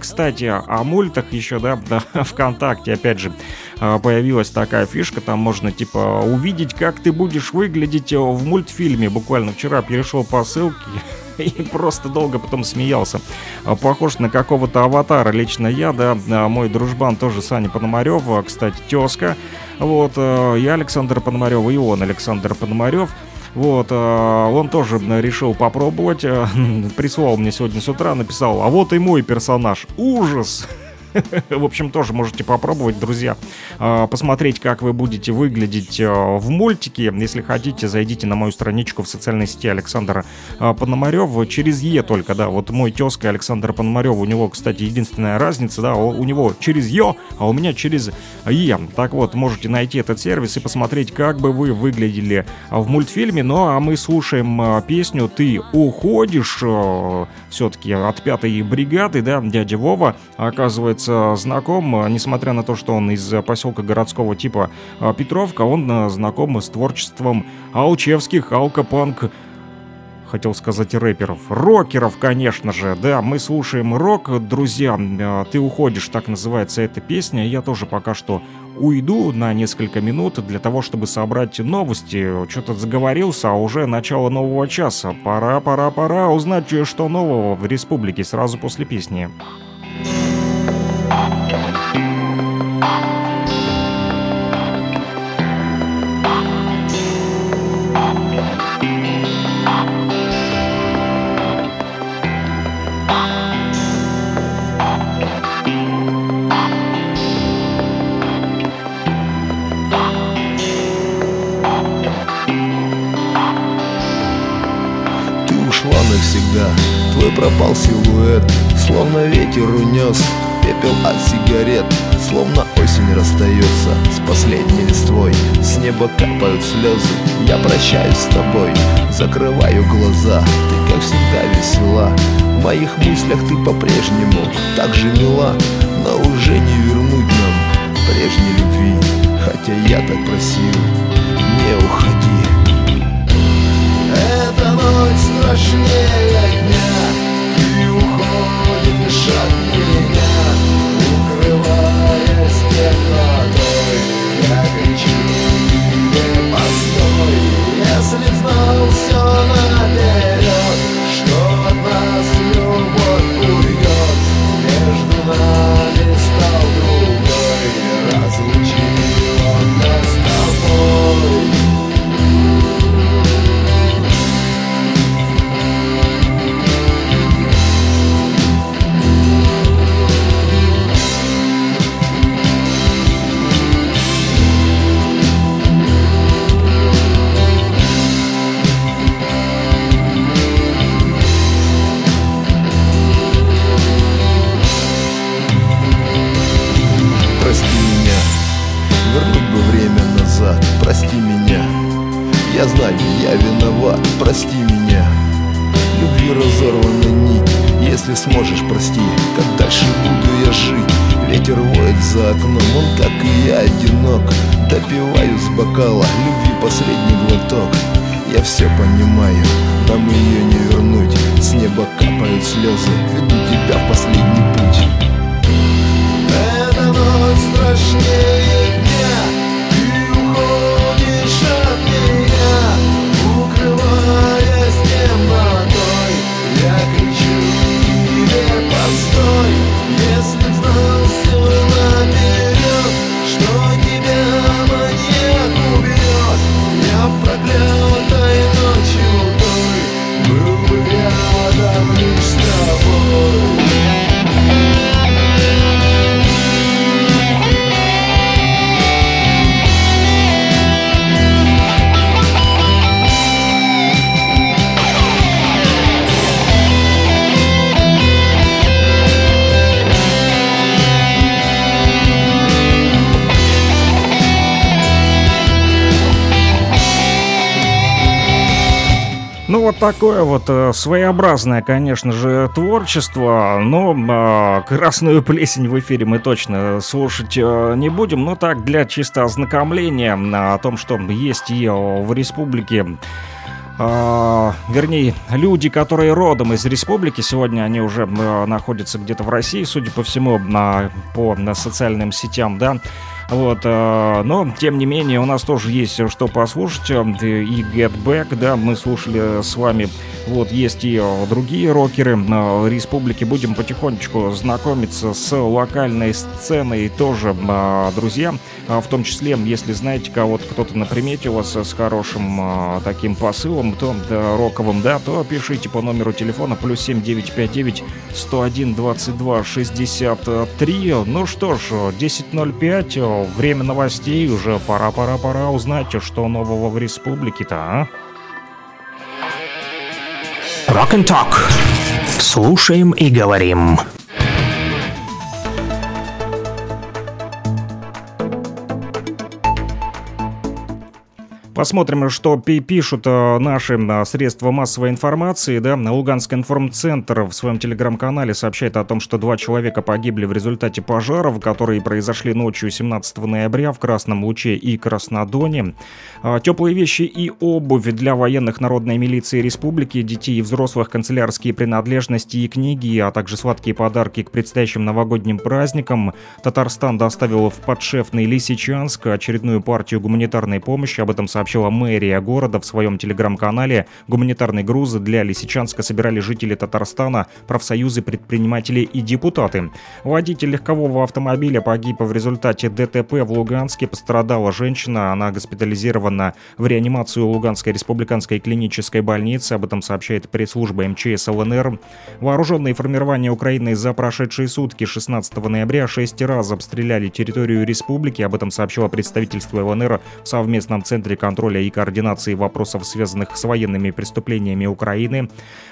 Кстати, о мультах еще, да, ВКонтакте, опять же, появилась такая фишка, там можно, типа, увидеть, как ты будешь выглядеть в мультфильме. Буквально вчера перешел по ссылке и просто долго потом смеялся. Похож на какого-то аватара лично я, да, мой дружбан тоже Саня Пономарев, кстати, тезка. Вот, я Александр Пономарев, и он Александр Пономарев. Вот, он тоже решил попробовать, прислал мне сегодня с утра, написал: а вот и мой персонаж, ужас! В общем, тоже можете попробовать, друзья, посмотреть, как вы будете выглядеть в мультике. Если хотите, зайдите на мою страничку в социальной сети Александра Пономарева. Через Е только, да, вот мой тезка Александр Пономарев, у него, кстати, единственная разница, да, у него через Е, а у меня через Е. Так вот, можете найти этот сервис и посмотреть, как бы вы выглядели в мультфильме. Ну, а мы слушаем песню «Ты уходишь», все-таки от «Пятой бригады», да, дядя Вова, оказывается, знаком, несмотря на то, что он из поселка городского типа Петровка, он знаком с творчеством алчевских алкопанк, хотел сказать, рэперов, рокеров, конечно же, да, мы слушаем рок, друзья, «Ты уходишь», так называется эта песня. Я тоже пока что уйду на несколько минут для того, чтобы собрать новости. Что-то заговорился, а уже начало нового часа, пора узнать, что нового в республике сразу после песни. Ты ушла навсегда, твой пропал силуэт, словно ветер унес пепел от сигарет, словно осень расстается с последней листвой, с неба капают слезы, я прощаюсь с тобой, закрываю глаза, ты как всегда весела, в моих мыслях ты по-прежнему так же мила, но уже не вернуть нам прежней любви, хотя я так просил, не уходи. Эта ночь страшнее дня, ты уходишь от меня, укрываясь темнотой, я кричу тебе: постой. Если б знал все наперед, что от нас любовь уйдет, между нами стал другой, разлучил он нас с тобой. Прости меня, я знаю, я виноват, прости меня. Любви разорвана нить, если сможешь, прости. Как дальше буду я жить? Ветер воет за окном, он, как и я, одинок. Допиваю с бокала любви последний глоток. Я все понимаю, нам ее не вернуть. С неба капают слезы, веду тебя в последний путь. Эта ночь страшнее дня, от меня, укрываясь темнотой, я кричу тебе: постой. Если б знал все наперед, что тебя маньяк убьет, я в проклятой ночью той был бы рядом лишь с тобой. вот такое вот своеобразное, конечно же, творчество, но «Красную плесень» в эфире мы точно слушать не будем, но так, для чисто ознакомления о том, что есть ее в республике. Вернее, люди, которые родом из республики, сегодня они уже находятся где-то в России, судя по всему, по социальным сетям, да. Вот, но, тем не менее, у нас тоже есть что послушать. И Get Back, да, мы слушали с вами. Вот, есть и другие рокеры республики. Будем потихонечку знакомиться с локальной сценой тоже, друзья. В том числе, если знаете кого-то, кто-то наприметил вас с хорошим таким посылом, то роковым, да, то пишите по номеру телефона +7 959 101 22 63. Ну что ж, 10:05. Время новостей, уже пора узнать, что нового в республике-то, а? Rock and Talk. Слушаем и говорим. Посмотрим, что пишут наши средства массовой информации. Да? Луганский информцентр в своем телеграм-канале сообщает о том, что 2 человека погибли в результате пожаров, которые произошли ночью 17 ноября в Красном Луче и Краснодоне. Теплые вещи и обувь для военных народной милиции республики, детей и взрослых, канцелярские принадлежности и книги, а также сладкие подарки к предстоящим новогодним праздникам. Татарстан доставил в подшефный Лисичанск очередную партию гуманитарной помощи. Об этом сообщает мэрия города в своем телеграм-канале. Гуманитарные грузы для Лисичанска собирали жители Татарстана, профсоюзы, предприниматели и депутаты. Водитель легкового автомобиля погиб в результате ДТП в Луганске. Пострадала женщина. Она госпитализирована в реанимацию Луганской республиканской клинической больницы. Об этом сообщает пресс-служба МЧС ЛНР. Вооруженные формирования Украины за прошедшие сутки 16 ноября 6 раз обстреляли территорию республики. Об этом сообщило представительство ЛНР в совместном центре контроля и координации вопросов, связанных с военными преступлениями Украины.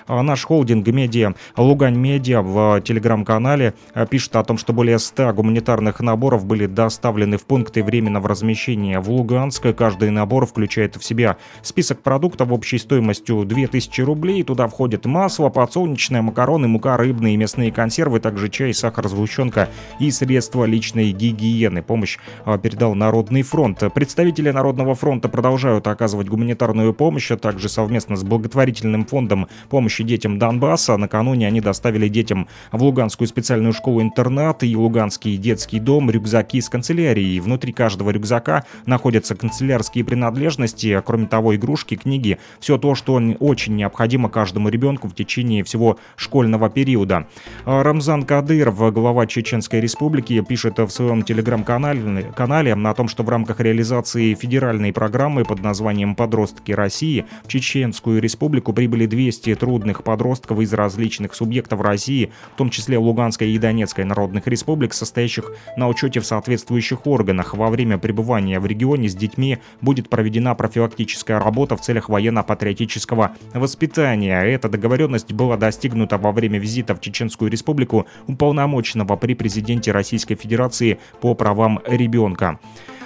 Наш холдинг медиа «Лугань Медиа» в телеграм-канале пишет о том, что более 100 гуманитарных наборов были доставлены в пункты временного размещения в Луганск. Каждый набор включает в себя список продуктов общей стоимостью 2000 рублей. Туда входят масло, подсолнечное, макароны, мука, рыбные и мясные консервы, также чай, сахар, сгущенка и средства личной гигиены. Помощь передал Народный фронт. Представители Народного фронта продолжают оказывать гуманитарную помощь, а также совместно с благотворительным фондом помощи детям Донбасса. Накануне они доставили детям в Луганскую специальную школу-интернат и Луганский детский дом рюкзаки с канцелярией. Внутри каждого рюкзака находятся канцелярские принадлежности, кроме того, игрушки, книги, все то, что очень необходимо каждому ребенку в течение всего школьного периода. Рамзан Кадыров, глава Чеченской Республики, пишет в своем телеграм-канале о том, что в рамках реализации федеральной программы под названием «Подростки России» в Чеченскую Республику прибыли 200 трудных подростков из различных субъектов России, в том числе Луганской и Донецкой народных республик, состоящих на учете в соответствующих органах. Во время пребывания в регионе с детьми будет проведена профилактическая работа в целях военно-патриотического воспитания. Эта договоренность была достигнута во время визита в Чеченскую Республику уполномоченного при президенте Российской Федерации по правам ребенка.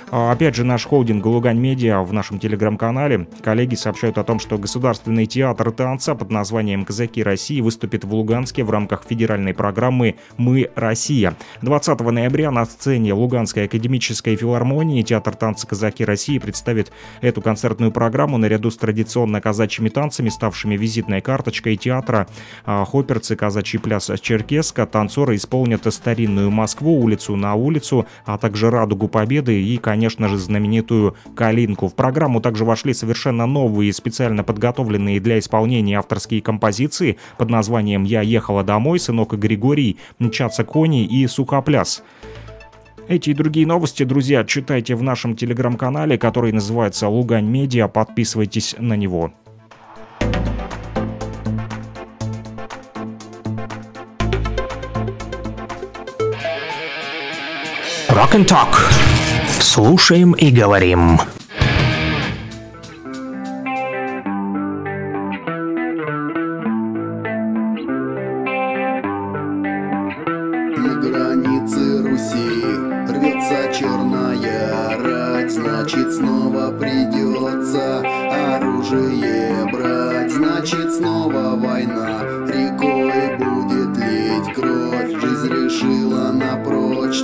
Опять же, наш холдинг «Лугань Медиа» в нашем телеграм-канале. Коллеги сообщают о том, что Государственный театр танца под названием «Казаки России» выступит в Луганске в рамках федеральной программы «Мы Россия». 20 ноября на сцене Луганской академической филармонии театр танца «Казаки России» представит эту концертную программу наряду с традиционно казачьими танцами, ставшими визитной карточкой театра. Хоперцы, казачий пляс Черкесска, танцоры исполнят старинную Москву, улицу на улицу, а также радугу победы и, конечно же, знаменитую «Калинку». В программу также вошли совершенно новые, специально подготовленные для исполнения авторские композиции под названием «Я ехала домой», «Сынок и Григорий», «Мчатся кони» и «Сухопляс». Эти и другие новости, друзья, читайте в нашем телеграм-канале, который называется «Лугань Медиа». Подписывайтесь на него. Rock and Talk. Слушаем и говорим. На границе Руси рвется черная рать, значит, снова придется оружие брать, значит.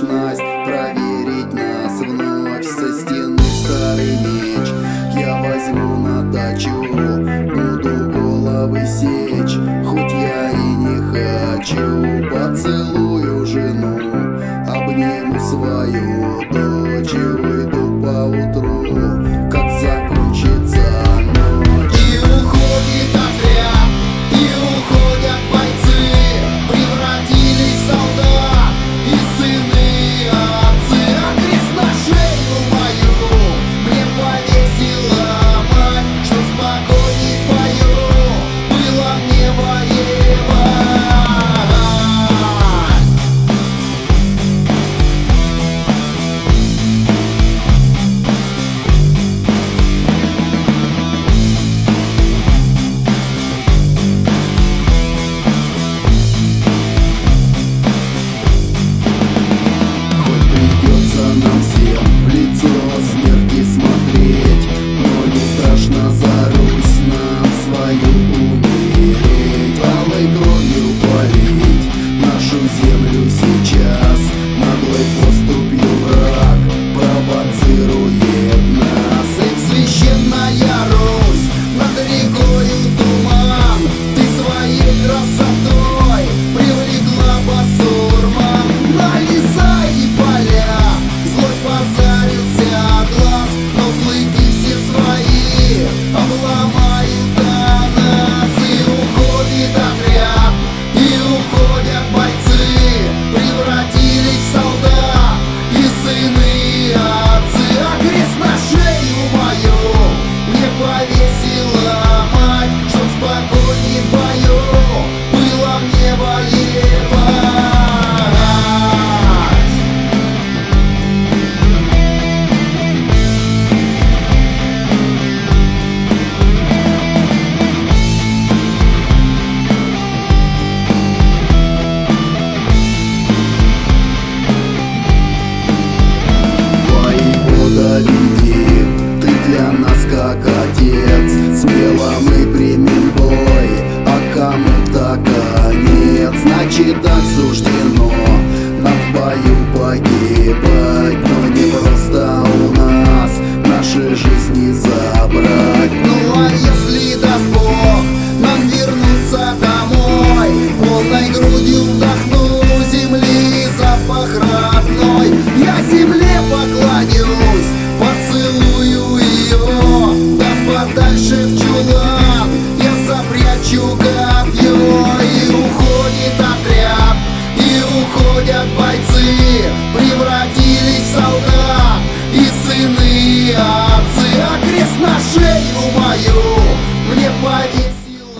возможность проверить нас вновь со стены старый меч. Я возьму на дачу, буду головы сечь, хоть я и не хочу. Поцелую жену, обниму свою дочь и выйду поутру, как закончится ночь. И уходит отряд, и уходят бойцы, превратились в солдат и сыны и отцы. А крест на шею мою мне повесила мать, что спокойней пою было мне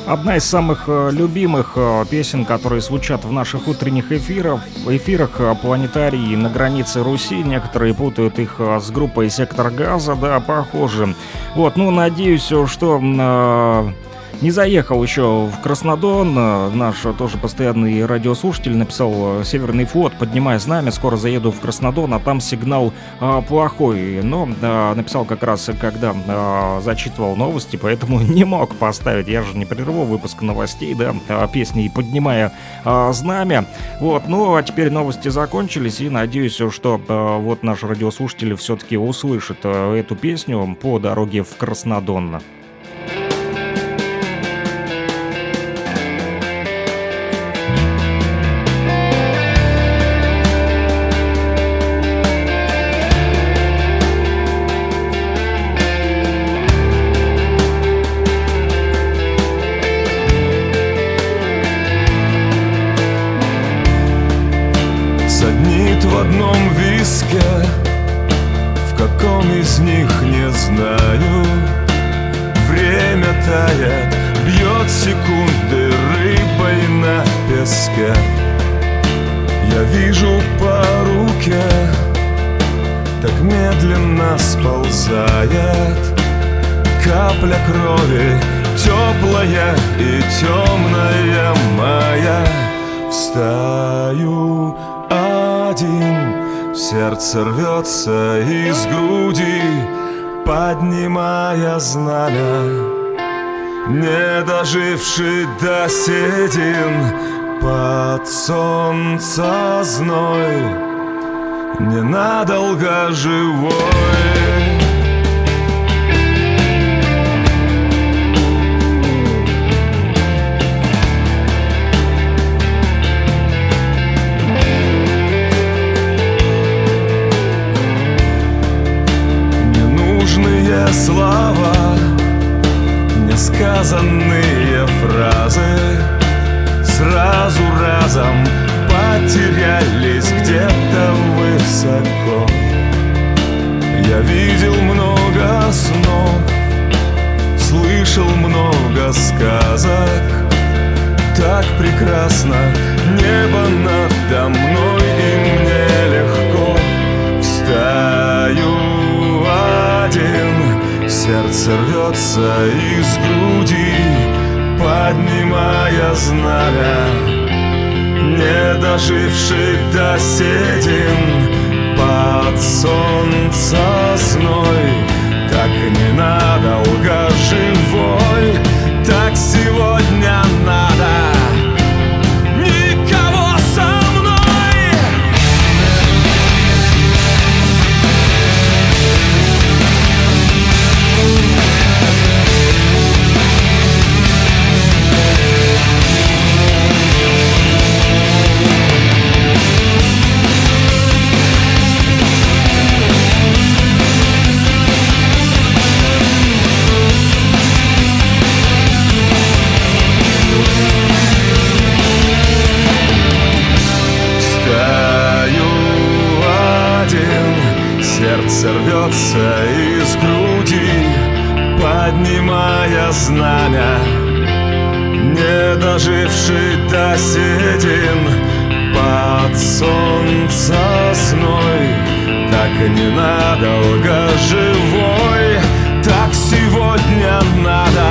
Одна из самых любимых песен, которые звучат в наших утренних эфирах «Планетарии на границе Руси». Некоторые путают их с группой «Сектор газа», да, похожи. Вот, ну, надеюсь, что не заехал еще в Краснодон. Наш тоже постоянный радиослушатель написал: «Северный флот, поднимай знамя, скоро заеду в Краснодон, а там сигнал плохой». Но написал как раз, когда зачитывал новости, поэтому не мог поставить. Я же не прерву выпуск новостей, да, песни «Поднимая знамя». Вот, ну а теперь новости закончились, и надеюсь, что вот наш радиослушатель все-таки услышит эту песню по дороге в Краснодон. Рвется из груди, поднимая знамя, не доживший до седин, под солнца зной. ненадолго живой. Слова, несказанные фразы сразу разом потерялись где-то высоко. Я видел много снов, слышал много сказок. Так прекрасно небо надо мной, и мне легко. Встаю один, сердце рвется из груди, поднимая знамя. Не доживший до седин под солнце сной, так ненадолго живой, так сегодня надо. Сердце рвется из груди, поднимая знамя. Не доживший до седин под солнце сной, так ненадолго живой, так сегодня надо.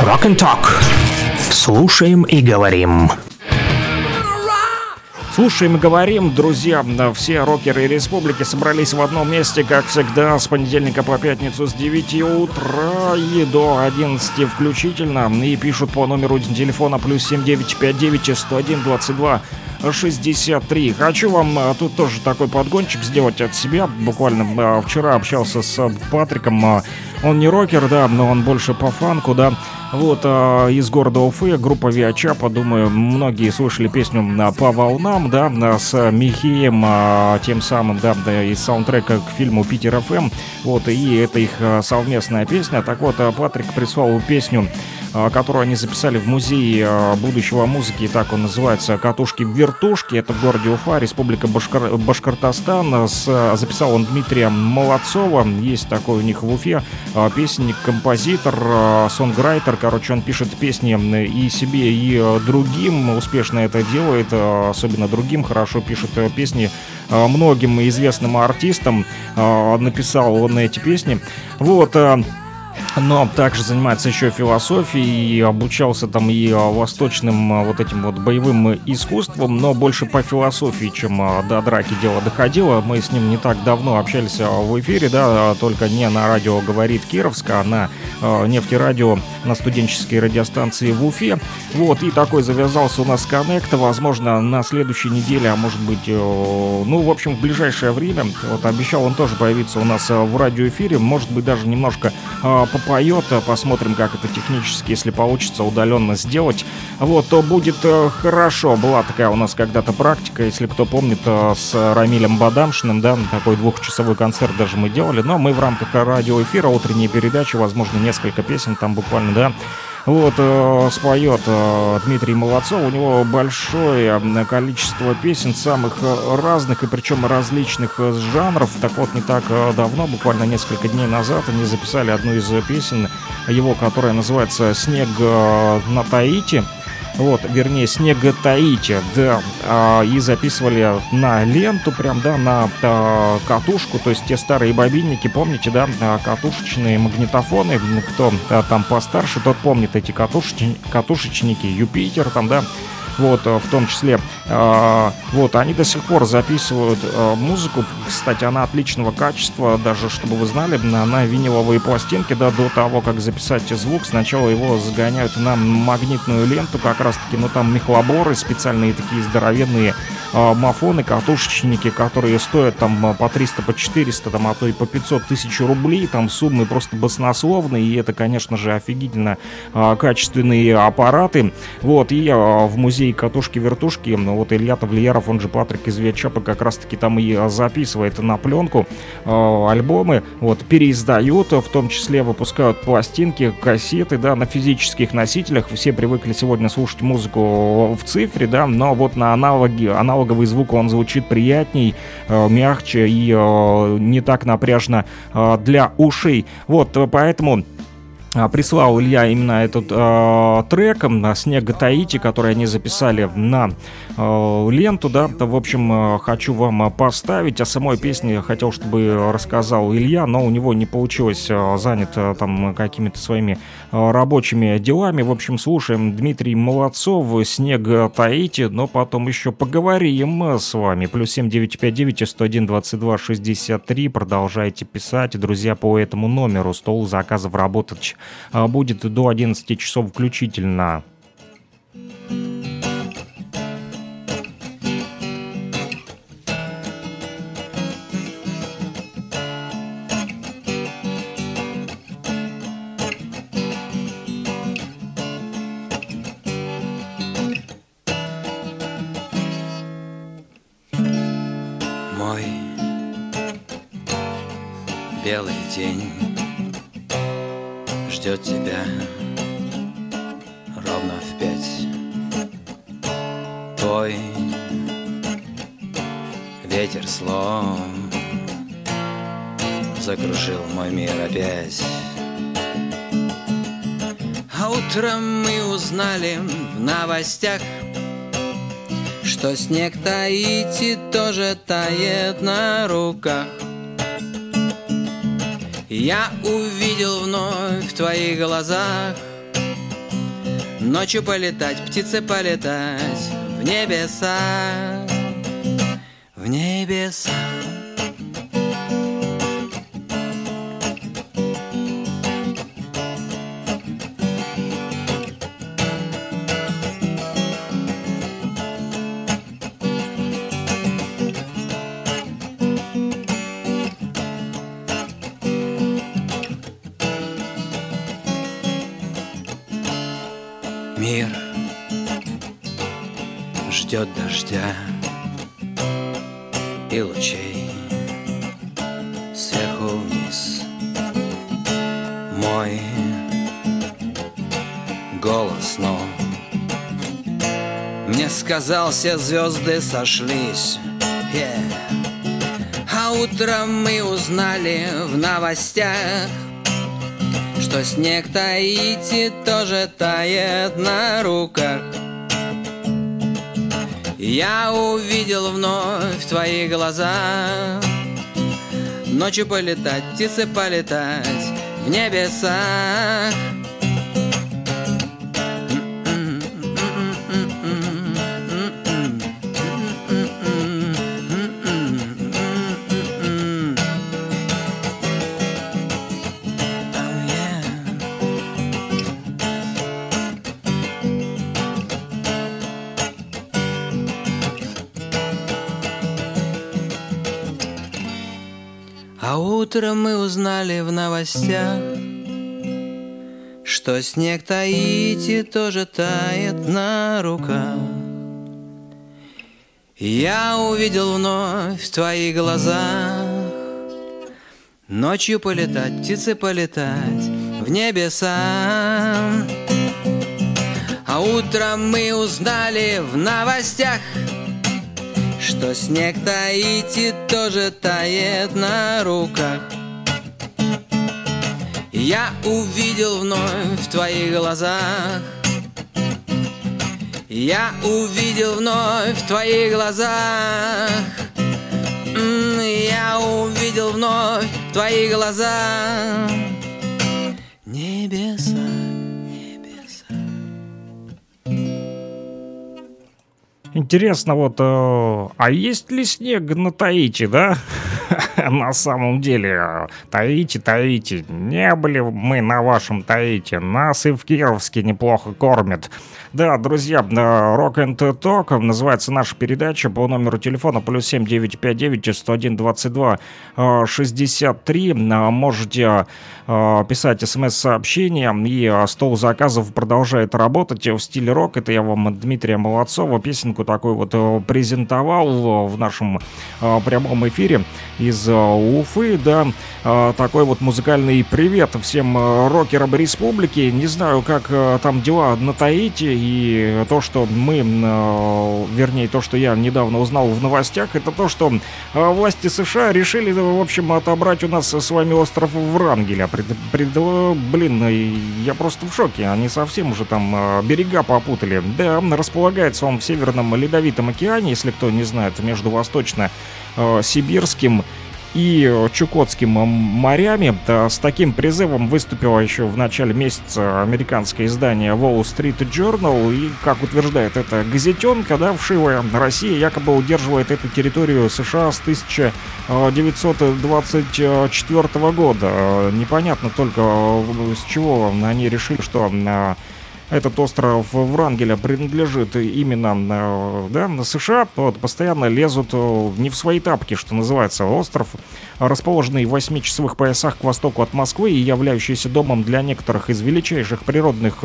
Rock and Talk. Слушаем и говорим. Слушаем и говорим, друзья. Все рокеры республики собрались в одном месте, как всегда, с понедельника по пятницу с 9 утра и до 11 включительно. И пишут по номеру телефона +7 959 101 22 63. Хочу вам тут тоже такой подгончик сделать от себя. Буквально вчера общался с Патриком. Он не рокер, да, но он больше по фанку, да. Вот, из города Уфы, группа Виачапа, думаю, многие слышали песню «По волнам», да, с Михеем, тем самым, да, из саундтрека к фильму «Питер ФМ», вот, и это их совместная песня. Так вот, Патрик прислал песню, которую они записали в музее будущего музыки, так он называется, «Катушки-вертушки», это в городе Уфа, республика Башкортостан, записал он Дмитрия Молодцова, есть такой у них в Уфе, песенник, композитор, сонграйтер, короче, он пишет песни и себе, и другим, успешно это делает, особенно другим, хорошо пишет песни многим известным артистам, написал он эти песни, вот. Но также занимается еще философией и обучался там и восточным вот этим вот боевым искусством, но больше по философии, чем до драки дело доходило. Мы с ним не так давно общались в эфире, да, только не на радио «Говорит Кировск», а на нефтерадио, на студенческой радиостанции в Уфе. Вот, и такой завязался у нас коннект, возможно, на следующей неделе, а может быть, ну, в общем, в ближайшее время. Вот обещал он тоже появиться у нас в радиоэфире, может быть, даже немножко попоет. Посмотрим, как это технически, если получится удаленно сделать. Вот, то будет хорошо. Была такая у нас когда-то практика, если кто помнит, с Рамилем Бадамшиным, да, такой двухчасовой концерт даже мы делали. Но мы в рамках радиоэфира, утренней передачи, возможно, несколько песен там буквально, да. Вот, споет Дмитрий Молодцов. У него большое количество песен, самых разных, и причем различных жанров. Так вот, не так давно, буквально несколько дней назад, они записали одну из песен его, которая называется «Снег на Таити». Вот, вернее, «Снега Таити», да, и записывали на ленту, прям, да, на катушку, то есть те старые бобинники, помните, да, катушечные магнитофоны, кто там постарше, тот помнит эти катушечники, «Юпитер», там, да, вот, в том числе, вот, они до сих пор записывают музыку, кстати, она отличного качества, даже, чтобы вы знали, на виниловые пластинки, да, до того, как записать звук, сначала его загоняют на магнитную ленту, как раз-таки, ну, там мехлоборы, специальные такие здоровенные мафоны, катушечники, которые стоят там по 300, по 400, там, а то и по 500 тысяч рублей, там суммы просто баснословные, и это, конечно же, офигительно качественные аппараты, вот, и в музее и катушки-вертушки, вот Илья Тавлияров, он же Патрик из Ветчапа, как раз-таки там и записывает на пленку альбомы, вот, переиздают, в том числе выпускают пластинки, кассеты, да, на физических носителях. Все привыкли сегодня слушать музыку в цифре, да, но вот на аналоговый звук он звучит приятней, мягче и не так напряжно для ушей. Вот, поэтому... Прислал Илья именно этот трек «Снега Таити», который они записали на ленту, да, в общем, хочу вам поставить. О самой песне хотел, чтобы рассказал Илья, но у него не получилось, занят там какими-то своими рабочими делами. В общем, слушаем Дмитрий Молодцов, «Снега Таити», но потом еще поговорим с вами. Плюс 7959-101-22-63, продолжайте писать, друзья, по этому номеру. Стол заказов работать будет до 11 часов включительно. Мой белый день ждет тебя ровно в 5. Твой ветер слом закружил мой мир опять. А утром мы узнали в новостях, что снег Таити тоже тает на руках. Я увидел вновь в твоих глазах ночью полетать, птицы полетать в небеса, в небеса. Мир ждет дождя и лучей сверху вниз. Мой голос, но мне сказал, все звезды сошлись. А утром мы узнали в новостях, что снег Таити тоже тает на руках. Я увидел вновь в твои глаза ночью полетать, птицы полетать в небесах. Утром мы узнали в новостях, что снег таит и тоже тает на руках. Я увидел вновь в твоих глазах ночью полетать, птицы полетать в небеса. А утром мы узнали в новостях, что снег таит и тоже тает на руках. Я увидел вновь в твоих глазах, я увидел вновь в твоих глазах, я увидел вновь в твоих глазах небеса. Интересно, вот, а есть ли снег на Таити, да? На самом деле, Таити, не были мы на вашем Таити, нас и в Кировске неплохо кормят. Да, друзья, Rock and Talk называется наша передача по номеру телефона +7 959 101 22 63. Можете писать смс-сообщения, и стол заказов продолжает работать в стиле рок. Это я вам Дмитрия Молодцова песенку такой вот презентовал в нашем прямом эфире из Уфы, да, такой вот музыкальный привет всем рокерам республики. Не знаю, как там дела на Таити, и то, что мы, вернее, то, что я недавно узнал в новостях, это то, что власти США решили, в общем, отобрать у нас с вами остров Врангеля. Блин, я просто в шоке, они совсем уже там берега попутали. Да, располагается он в Северном Ледовитом океане, если кто не знает, между Восточно-Сибирским и Чукотским морями. С таким призывом выступило еще в начале месяца американское издание Wall Street Journal, и, как утверждает эта газетенка, да, вшивая, Россия якобы удерживает эту территорию США с 1924 года. Непонятно только, с чего они решили, что этот остров Врангеля принадлежит именно, да, на США. Вот, постоянно лезут не в свои тапки, что называется. Остров, расположенный в 8-часовых поясах к востоку от Москвы и являющийся домом для некоторых из величайших природных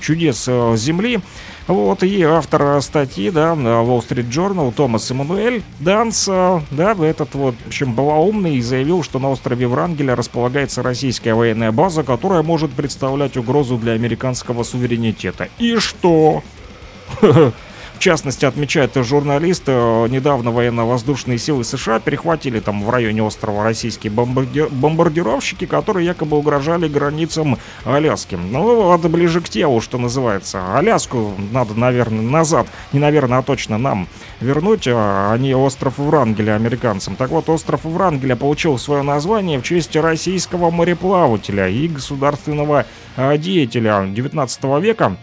чудес Земли. Вот, и автор статьи, да, Wall Street Journal, Томас Эммануэль Данс, да, этот вот, в общем, балаумный, заявил, что на острове Врангеля располагается российская военная база, которая может представлять угрозу для американского суверенитета. И что? В частности, отмечает журналист, недавно военно-воздушные силы США перехватили там в районе острова российские бомбардировщики, которые якобы угрожали границам Аляски. Ну, это ближе к телу, что называется. Аляску надо, наверное, назад, не наверное, а точно нам вернуть, а не остров Врангеля американцам. Так вот, остров Врангеля получил свое название в честь российского мореплавателя и государственного деятеля 19 века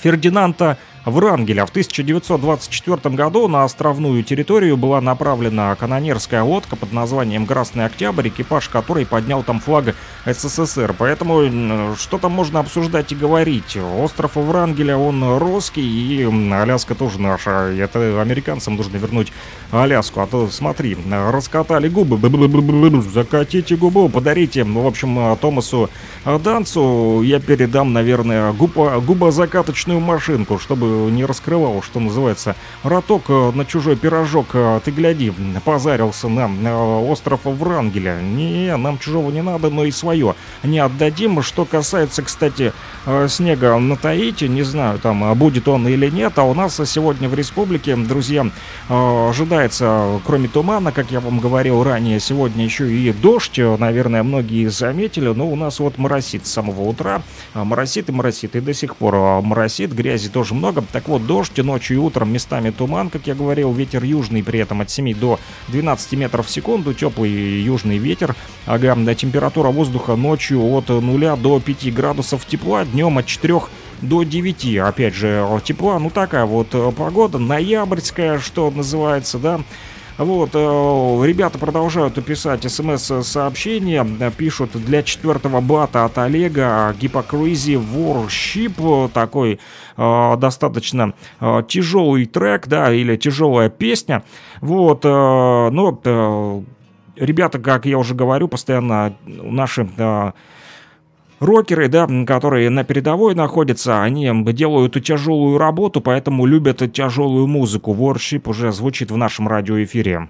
Фердинанда Врангеля. В 1924 году на островную территорию была направлена канонерская лодка под названием «Красный Октябрь», экипаж которой поднял там флаг СССР. Поэтому что там можно обсуждать и говорить? Остров Врангеля, он русский, и Аляска тоже наша. Это американцам нужно вернуть Аляску. А то, смотри, раскатали губы, закатите губу, подарите. В общем, Томасу Данцу я передам, наверное, губозакаточную машинку, чтобы не раскрывал, что называется, роток на чужой пирожок. Ты гляди, позарился нам остров Врангеля. Не, нам чужого не надо, но и свое не отдадим. Что касается, кстати, снега на Таити, не знаю, там будет он или нет, а у нас сегодня в республике, друзья, ожидается, кроме тумана, как я вам говорил ранее, сегодня еще и дождь. Наверное, многие заметили, но у нас вот моросит с самого утра, моросит, и до сих пор моросит, грязи тоже много. Так вот, дождь, ночью и утром местами туман, как я говорил, ветер южный, при этом от 7 до 12 метров в секунду, теплый южный ветер. Ага, температура воздуха ночью от 0 до 5 градусов тепла, днем от 4 до 9, опять же, тепла. Ну, такая вот погода, ноябрьская, что называется, да. Вот, ребята продолжают писать смс-сообщения, пишут для 4-го бата от Олега Hypocrisy Worship, такой достаточно тяжелый трек, да, или тяжелая песня, вот, но ребята, как я уже говорю, постоянно наши рокеры, да, которые на передовой находятся, они делают тяжелую работу, поэтому любят тяжелую музыку. Worship уже звучит в нашем радиоэфире.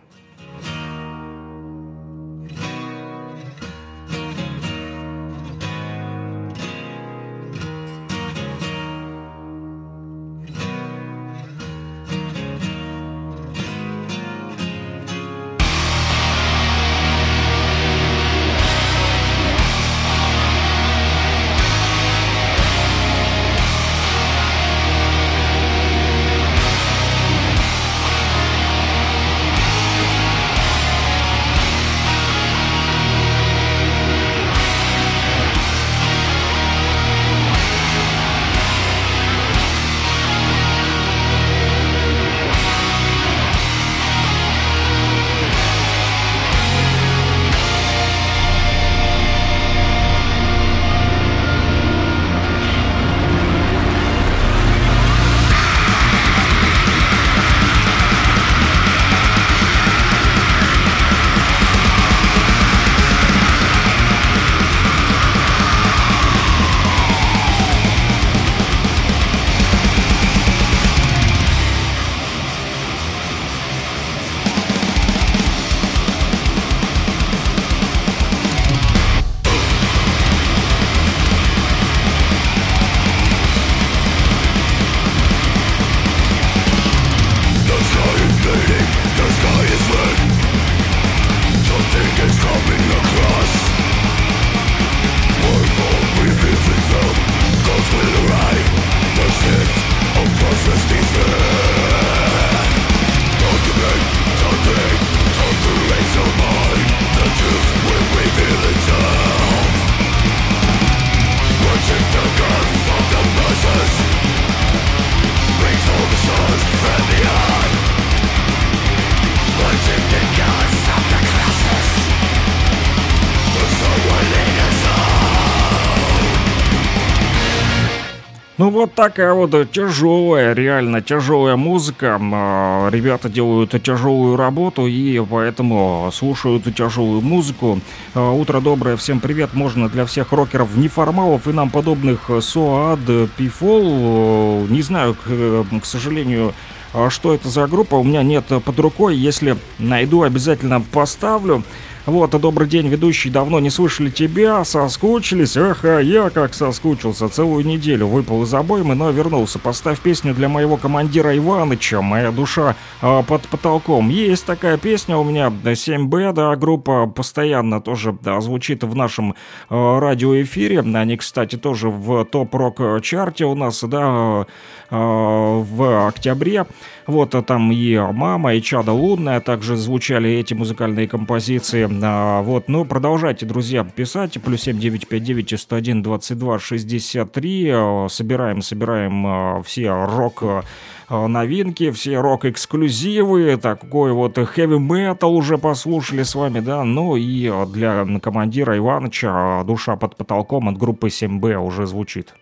Ну вот такая вот тяжелая, реально тяжелая музыка. Ребята делают тяжелую работу и поэтому слушают тяжелую музыку. Утро доброе, всем привет. Можно для всех рокеров, неформалов и нам подобных. Soad Pifol. Не знаю, к сожалению, что это за группа. У меня нет под рукой. Если найду, обязательно поставлю. Вот, добрый день, ведущий, давно не слышали тебя, соскучились, эх, а я как соскучился, целую неделю выпал из обоймы, но вернулся, поставь песню для моего командира Иваныча, моя душа под потолком, есть такая песня у меня, 7Б, да, группа постоянно тоже, да, звучит в нашем радиоэфире, они, кстати, тоже в топ-рок-чарте у нас, да, в октябре, вот, там и «Мама», и «Чада лунная», также звучали эти музыкальные композиции. Вот, ну, продолжайте, друзья, писать. Плюс 7959 101 22 63. Собираем все рок-новинки, все рок-эксклюзивы. Такой вот хэви-метал уже послушали с вами, да. Ну и для командира Иваныча «Душа под потолком» от группы 7Б уже звучит.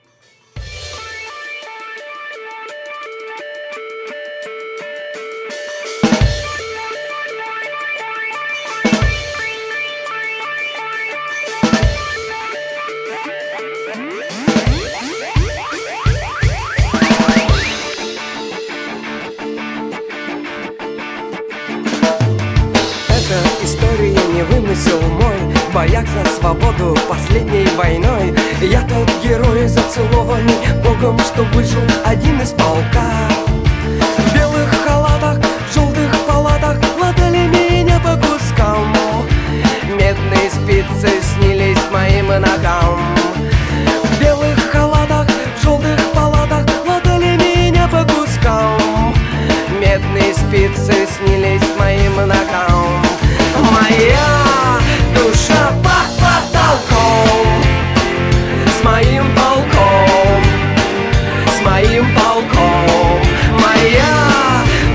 Бояк за свободу последней войной. Я тот герой, зацелованный Богом, что выжил один из полка. В белых халатах, в желтых палатах латали меня по кускам. Медные спицы снились моим ногам. В белых халатах, в желтых палатах латали меня по кускам. Медные спицы снились моим ногам. Моя душа под потолком, с моим полком, с моим полком. Моя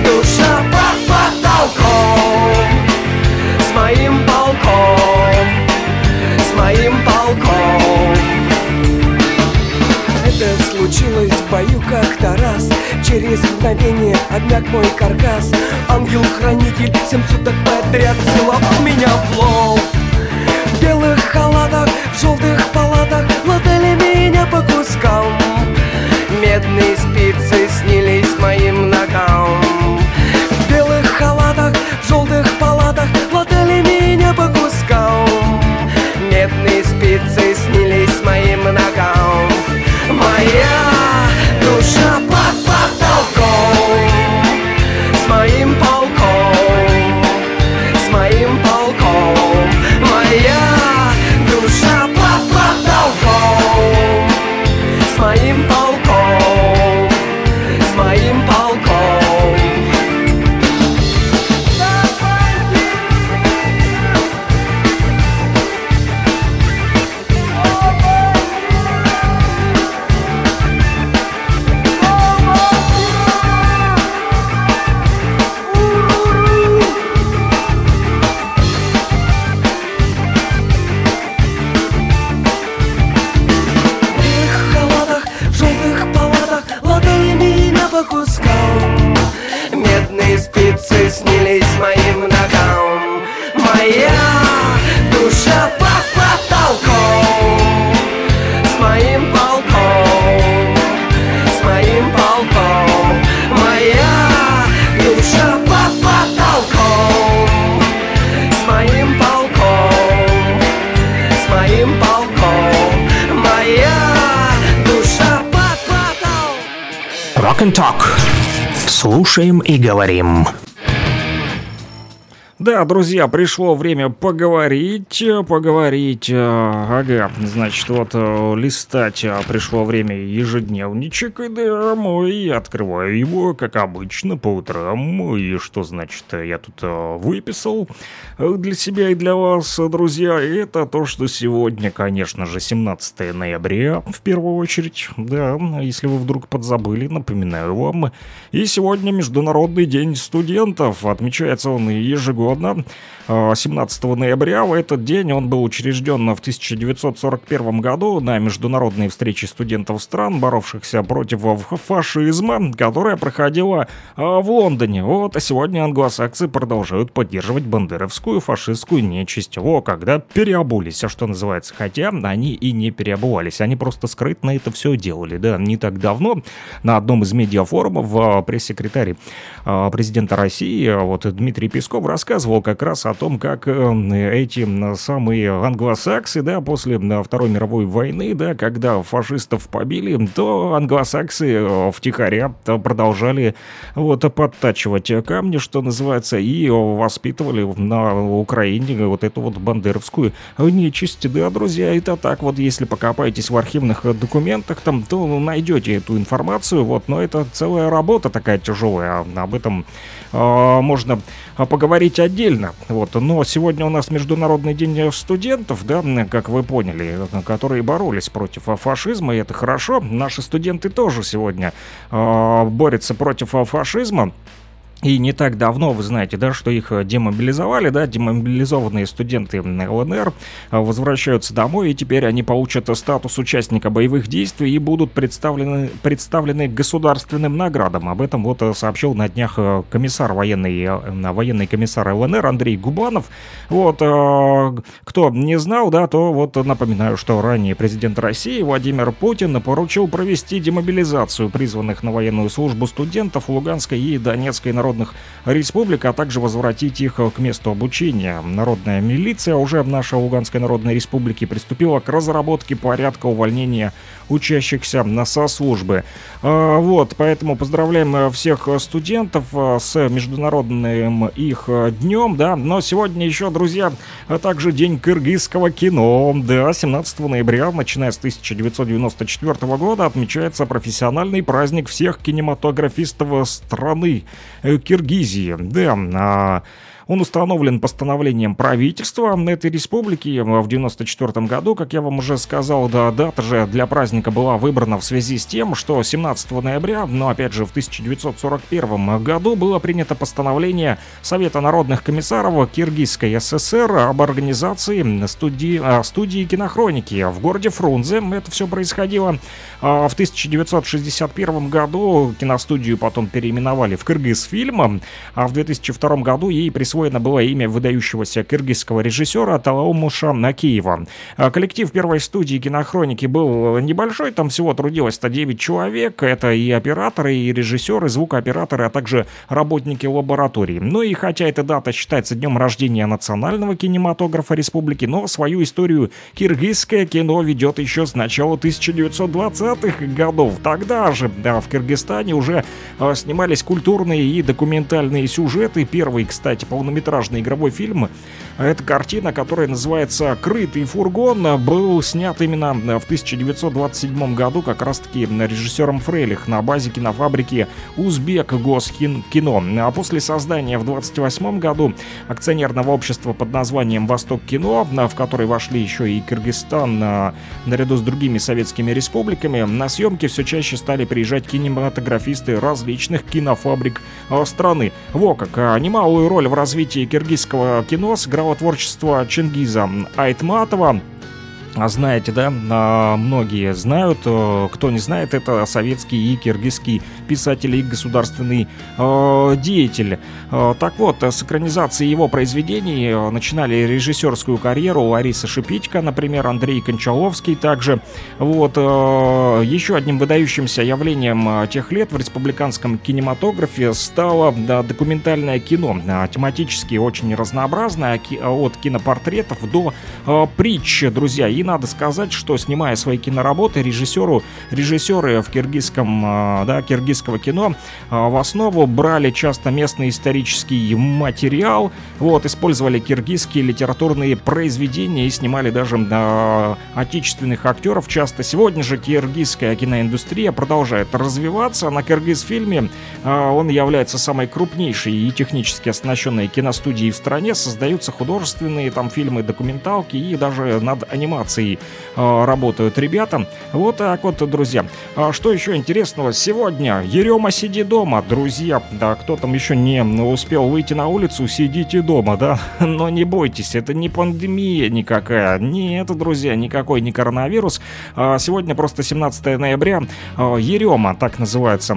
душа под потолком, с моим полком, с моим полком. Это случилось в бою как-то раз. Через мгновение обмяк мой каркас. Ангел-хранитель 7 суток подряд целовал меня в лоб. В белых халатах, в желтых палатах. Walk and Talk. Слушаем и говорим. Да, друзья, пришло время поговорить, ага, значит, вот листать пришло время ежедневничек, и да, я открываю его, как обычно, по утрам, и что, значит, я тут выписал для себя и для вас, друзья, это то, что сегодня, конечно же, 17 ноября, в первую очередь, да, если вы вдруг подзабыли, напоминаю вам, и сегодня Международный день студентов, отмечается он ежегодно. 17 ноября в этот день он был учрежден в 1941 году на международной встрече студентов стран, боровшихся против фашизма, которая проходила в Лондоне. Вот, а сегодня англосаксы продолжают поддерживать бандеровскую фашистскую нечисть. Во, когда переобулись, а что называется, хотя они и не переобувались, они просто скрытно это все делали. Да, не так давно на одном из медиафорумов пресс-секретарь президента России, вот, Дмитрий Песков, рассказывал как раз о том, как эти самые англосаксы, да, после Второй мировой войны, да, когда фашистов побили, то англосаксы втихаря продолжали вот подтачивать камни, что называется, и воспитывали на Украине вот эту вот бандеровскую нечисть, да, друзья, это так вот, если покопаетесь в архивных документах там, то найдете эту информацию, вот, но это целая работа такая тяжелая, об этом можно поговорить отдельно. Вот. Но сегодня у нас Международный день студентов, да, как вы поняли, которые боролись против фашизма, и это хорошо. Наши студенты тоже сегодня борются против фашизма. И не так давно, вы знаете, да, что их демобилизовали, да, демобилизованные студенты ЛНР возвращаются домой, и теперь они получат статус участника боевых действий и будут представлены государственным наградам. Об этом вот сообщил на днях комиссар военный комиссар ЛНР Андрей Губанов. Вот, кто не знал, да, то вот напоминаю, что ранее президент России Владимир Путин поручил провести демобилизацию призванных на военную службу студентов Луганской и Донецкой народов республик, а также возвратить их к месту обучения. Народная милиция уже в нашей Луганской Народной Республике приступила к разработке порядка увольнения учащихся со службы. Вот, поэтому поздравляем всех студентов с международным их днем, да, но сегодня еще, друзья, также день кыргызского кино, да, 17 ноября, начиная с 1994 года, отмечается профессиональный праздник всех кинематографистов страны Киргизии, да, он установлен постановлением правительства этой республики в 1994 году, как я вам уже сказал, да, дата же для праздника была выбрана в связи с тем, что 17 ноября, но опять же в 1941 году было принято постановление Совета народных комиссаров Киргизской ССР об организации студии кинохроники в городе Фрунзе. Это все происходило в 1961 году. Киностудию потом переименовали в Кыргызфильм, а в 2002 году ей присвоили было имя выдающегося кыргызского режиссера Талаумуша Накиева. Коллектив первой студии кинохроники был небольшой, там всего трудилось 9 человек, это и операторы, и режиссеры, звукооператоры, а также работники лаборатории. Ну и хотя эта дата считается днем рождения национального кинематографа республики, но свою историю киргизское кино ведет еще с начала 1920-х годов. Тогда же, да, в Кыргызстане уже снимались культурные и документальные сюжеты. Первый, кстати, по полнометражный игровой фильм. Это картина, которая называется «Крытый фургон», был снят именно в 1927 году как раз-таки режиссером Фрелих на базе кинофабрики «Узбек Госкино». А после создания в 1928 году акционерного общества под названием «Восток Кино», в который вошли еще и Кыргызстан наряду с другими советскими республиками, на съемки все чаще стали приезжать кинематографисты различных кинофабрик страны. Во как! Немалую роль в развитии киргизского кино сыграло творчество Чингиза Айтматова. Знаете, да, многие знают, кто не знает, это советский и киргизский писатель и государственный деятель. Так вот, с экранизации его произведений начинали режиссерскую карьеру Лариса Шипитько, например, Андрей Кончаловский также. Вот, еще одним выдающимся явлением тех лет в республиканском кинематографе стало документальное кино, тематически очень разнообразное, от кинопортретов до притч, друзья. И надо сказать, что, снимая свои киноработы, режиссеры в киргизском российского кино в основу брали часто местный исторический материал, вот, использовали киргизские литературные произведения и снимали даже отечественных актеров часто. Сегодня же киргизская киноиндустрия продолжает развиваться. На Киргизфильме он является самой крупнейшей и технически оснащенной киностудией в стране. Создаются художественные там фильмы, документалки, и даже над анимацией работают ребята. Вот так вот, друзья. Что еще интересного? Сегодня Ерема «Сиди дома», друзья. Да, кто там еще не успел выйти на улицу, сидите дома, да? Но не бойтесь, это не пандемия никакая. Нет, друзья, никакой не коронавирус. Сегодня просто 17 ноября. Ерема, так называется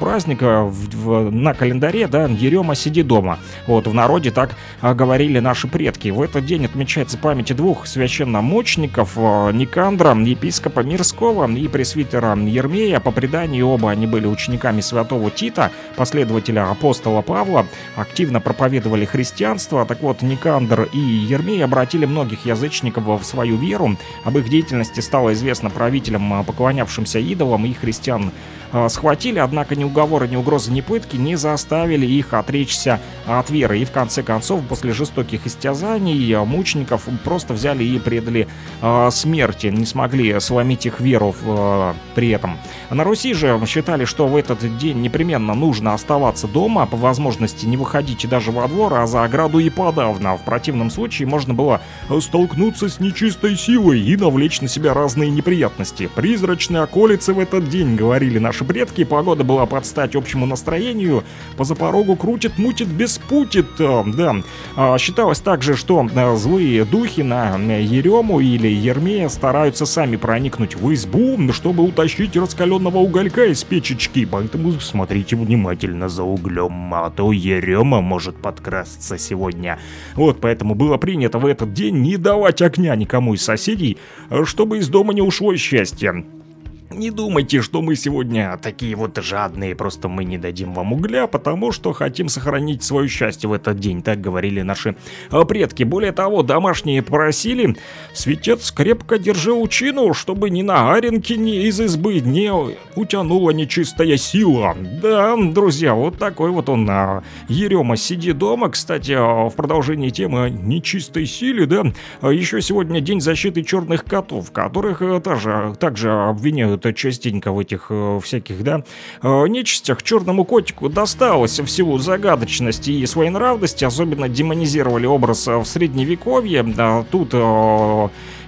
праздник на календаре, да? Ерема «Сиди дома». Вот, в народе так говорили наши предки. В этот день отмечается память двух священномучеников: Никандра, епископа Мирского, и пресвитера Ермея. По преданию, оба они были учениками святого Тита, последователя апостола Павла, активно проповедовали христианство. Так вот, Никандр и Ермей обратили многих язычников в свою веру. Об их деятельности стало известно правителям, поклонявшимся идолам, и христиан схватили, однако ни уговоры, ни угрозы, ни пытки не заставили их отречься от веры. И в конце концов, после жестоких истязаний, мучеников просто взяли и предали смерти, не смогли сломить их веру при этом. На Руси же считали, что в этот день непременно нужно оставаться дома, по возможности не выходить даже во двор, а за ограду и подавно. В противном случае можно было столкнуться с нечистой силой и навлечь на себя разные неприятности. Призрачные околицы в этот день, говорили наши предки. Погода была под стать общему настроению. По запорогу крутит, мутит, беспутит. Да. Считалось также, что злые духи на Ерему или Ермея стараются сами проникнуть в избу, чтобы утащить раскаленного уголька из печечки. Поэтому смотрите внимательно за углем, а то Ерема может подкрасться сегодня. Вот, поэтому было принято в этот день не давать огня никому из соседей, чтобы из дома не ушло счастье. Не думайте, что мы сегодня такие вот жадные, просто мы не дадим вам угля, потому что хотим сохранить свое счастье в этот день, так говорили наши предки. Более того, домашние просили: светец, крепко держи лучину, чтобы ни на аренке, ни из избы не утянула нечистая сила. Да, друзья, вот такой вот он, Ерема «Сиди дома». Кстати, в продолжении темы нечистой силы, да, еще сегодня день защиты черных котов, которых также обвиняют частенько в этих всяких, да, нечистях. Черному котику досталось в силу загадочности и своенравности. Особенно демонизировали образ в средневековье. Да, тут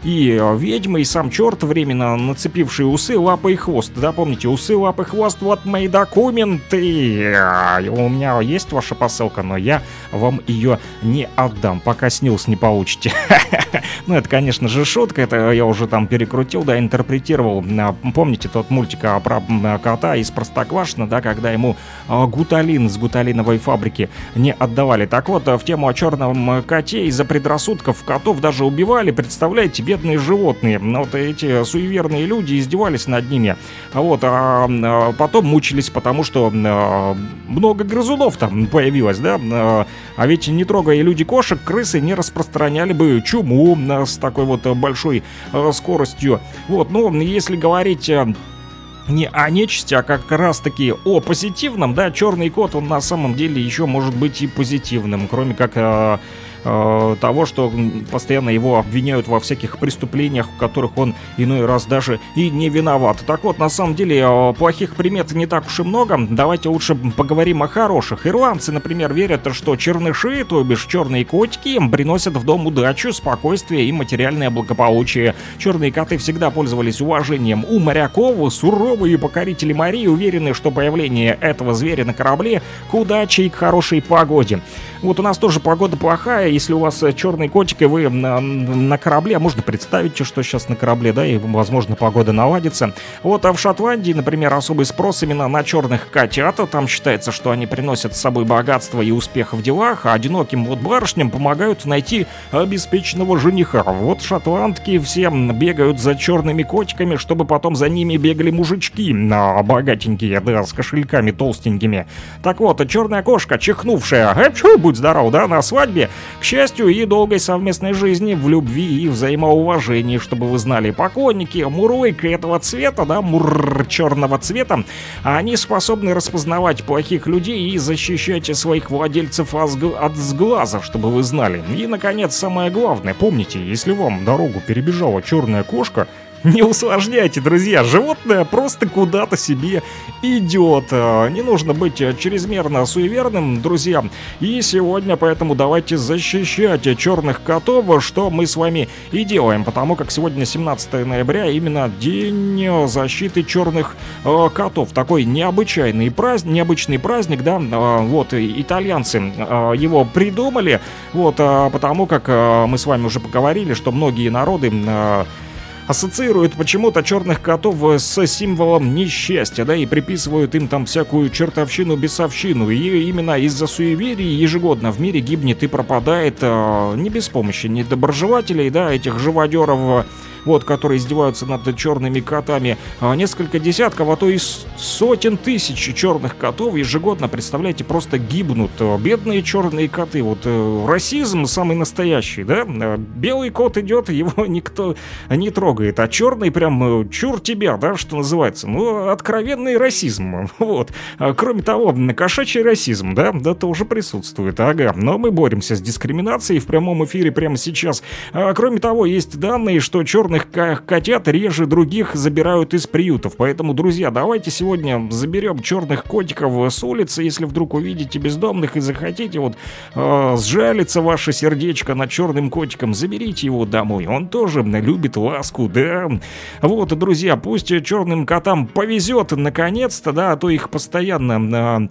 и ведьмы, и сам черт, временно нацепившие усы, лапы и хвост. Да, помните, усы, лапы, хвост, вот мои документы. У меня есть ваша посылка, но я вам ее не отдам, пока снилс не получите. Ну, это, конечно же, шутка, это я уже там перекрутил, да, интерпретировал. Помните тот мультик про кота из Простоквашино, да, когда ему гуталин с гуталиновой фабрики не отдавали. Так вот, в тему о черном коте из-за предрассудков котов даже убивали, представляете, бедные животные. Вот эти суеверные люди издевались над ними. Вот, а потом мучились, потому что много грызунов там появилось, да. А ведь не трогая люди кошек, крысы не распространяли бы чуму с такой вот большой скоростью. Вот, но если говорить не о нечисти, а как раз таки о позитивном, да, черный кот, он на самом деле еще может быть и позитивным, кроме как того, что постоянно его обвиняют во всяких преступлениях, в которых он иной раз даже и не виноват. Так вот, на самом деле, плохих примет не так уж и много. Давайте лучше поговорим о хороших. Ирландцы, например, верят, что черныши, то бишь черные котики, приносят в дом удачу, спокойствие и материальное благополучие. Черные коты всегда пользовались уважением у моряков. Суровые покорители морей уверены, что появление этого зверя на корабле к удаче и к хорошей погоде. Вот у нас тоже погода плохая. Если у вас черный котик и вы на корабле, можно представить, что сейчас на корабле, да, и, возможно, погода наладится. Вот, а в Шотландии, например, особый спрос именно на черных котят. Там считается, что они приносят с собой богатство и успех в делах, а одиноким вот барышням помогают найти обеспеченного жениха. Вот шотландки все бегают за черными котиками, чтобы потом за ними бегали мужички богатенькие, да, с кошельками толстенькими. Так вот, черная кошка, чихнувшая, будь здоров, да, на свадьбе, К счастью и долгой совместной жизни в любви и взаимоуважении, чтобы вы знали, покойники, мурлык этого цвета, да, черного цвета, они способны распознавать плохих людей и защищать своих владельцев от сглаза, чтобы вы знали. И, наконец, самое главное, помните, если вам дорогу перебежала черная кошка, не усложняйте, друзья, животное просто куда-то себе идет. Не нужно быть чрезмерно суеверным, друзья. И сегодня поэтому давайте защищать черных котов, что мы с вами и делаем, потому как сегодня 17 ноября, именно День защиты черных котов. Такой необычный праздник, да, вот итальянцы его придумали, вот, потому как мы с вами уже поговорили, что многие народы ассоциируют почему-то черных котов с символом несчастья, да, и приписывают им там всякую чертовщину, бесовщину. И именно из-за суеверий ежегодно в мире гибнет и пропадает не без помощи недоброжелателей, да, этих живодеров, вот, которые издеваются над черными котами, несколько десятков, а то и сотен тысяч черных котов ежегодно, представляете, просто гибнут. Бедные черные коты, вот расизм самый настоящий, да? Белый кот идет, его никто не трогает, а черный прям чур тебя, да, что называется. Ну, откровенный расизм, вот. Кроме того, кошачий расизм, да, да, тоже присутствует, ага. Но мы боремся с дискриминацией в прямом эфире прямо сейчас. Кроме того, есть данные, что черные котят реже других забирают из приютов. Поэтому, друзья, давайте сегодня заберем черных котиков с улицы. Если вдруг увидите бездомных и захотите, вот, сжалится ваше сердечко над черным котиком, заберите его домой. Он тоже любит ласку, да. Вот, друзья, пусть черным котам повезет наконец-то, да, а то их постоянно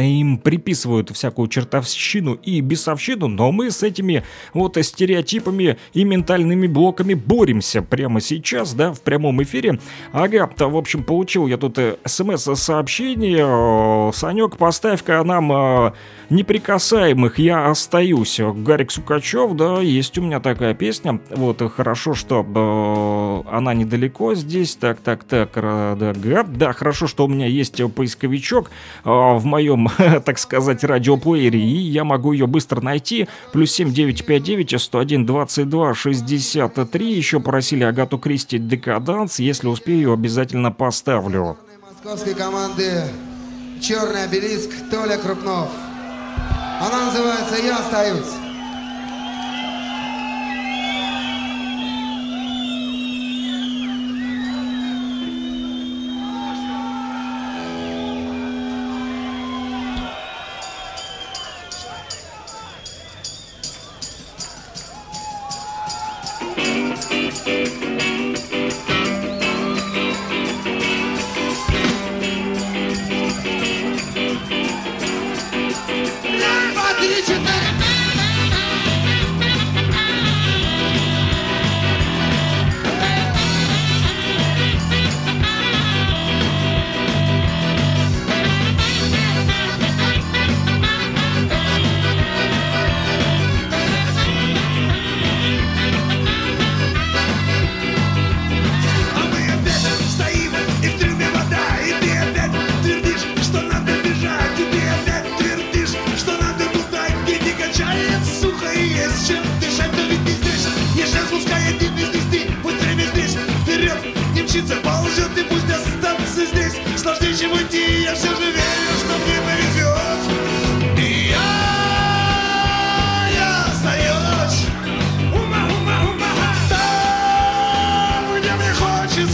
им приписывают всякую чертовщину и бесовщину, но мы с этими вот стереотипами и ментальными блоками боремся прямо сейчас, да, в прямом эфире. Ага, в общем, получил я тут смс-сообщение. Санек, поставь-ка нам неприкасаемых, я остаюсь. Гарик Сукачев, да, есть у меня такая песня. Вот, хорошо, что она недалеко здесь. Так, да, хорошо, что у меня есть поисковичок в моем, так сказать, радиоплеере, и я могу ее быстро найти. +7 959 101 22 63. Еще просили Агату Кристи «Декаданс». Если успею, обязательно поставлю. Московской команды «Черный обелиск» Толя Крупнов. Она называется «Я остаюсь». Ума, ума, ума, там, где не хочет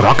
Rock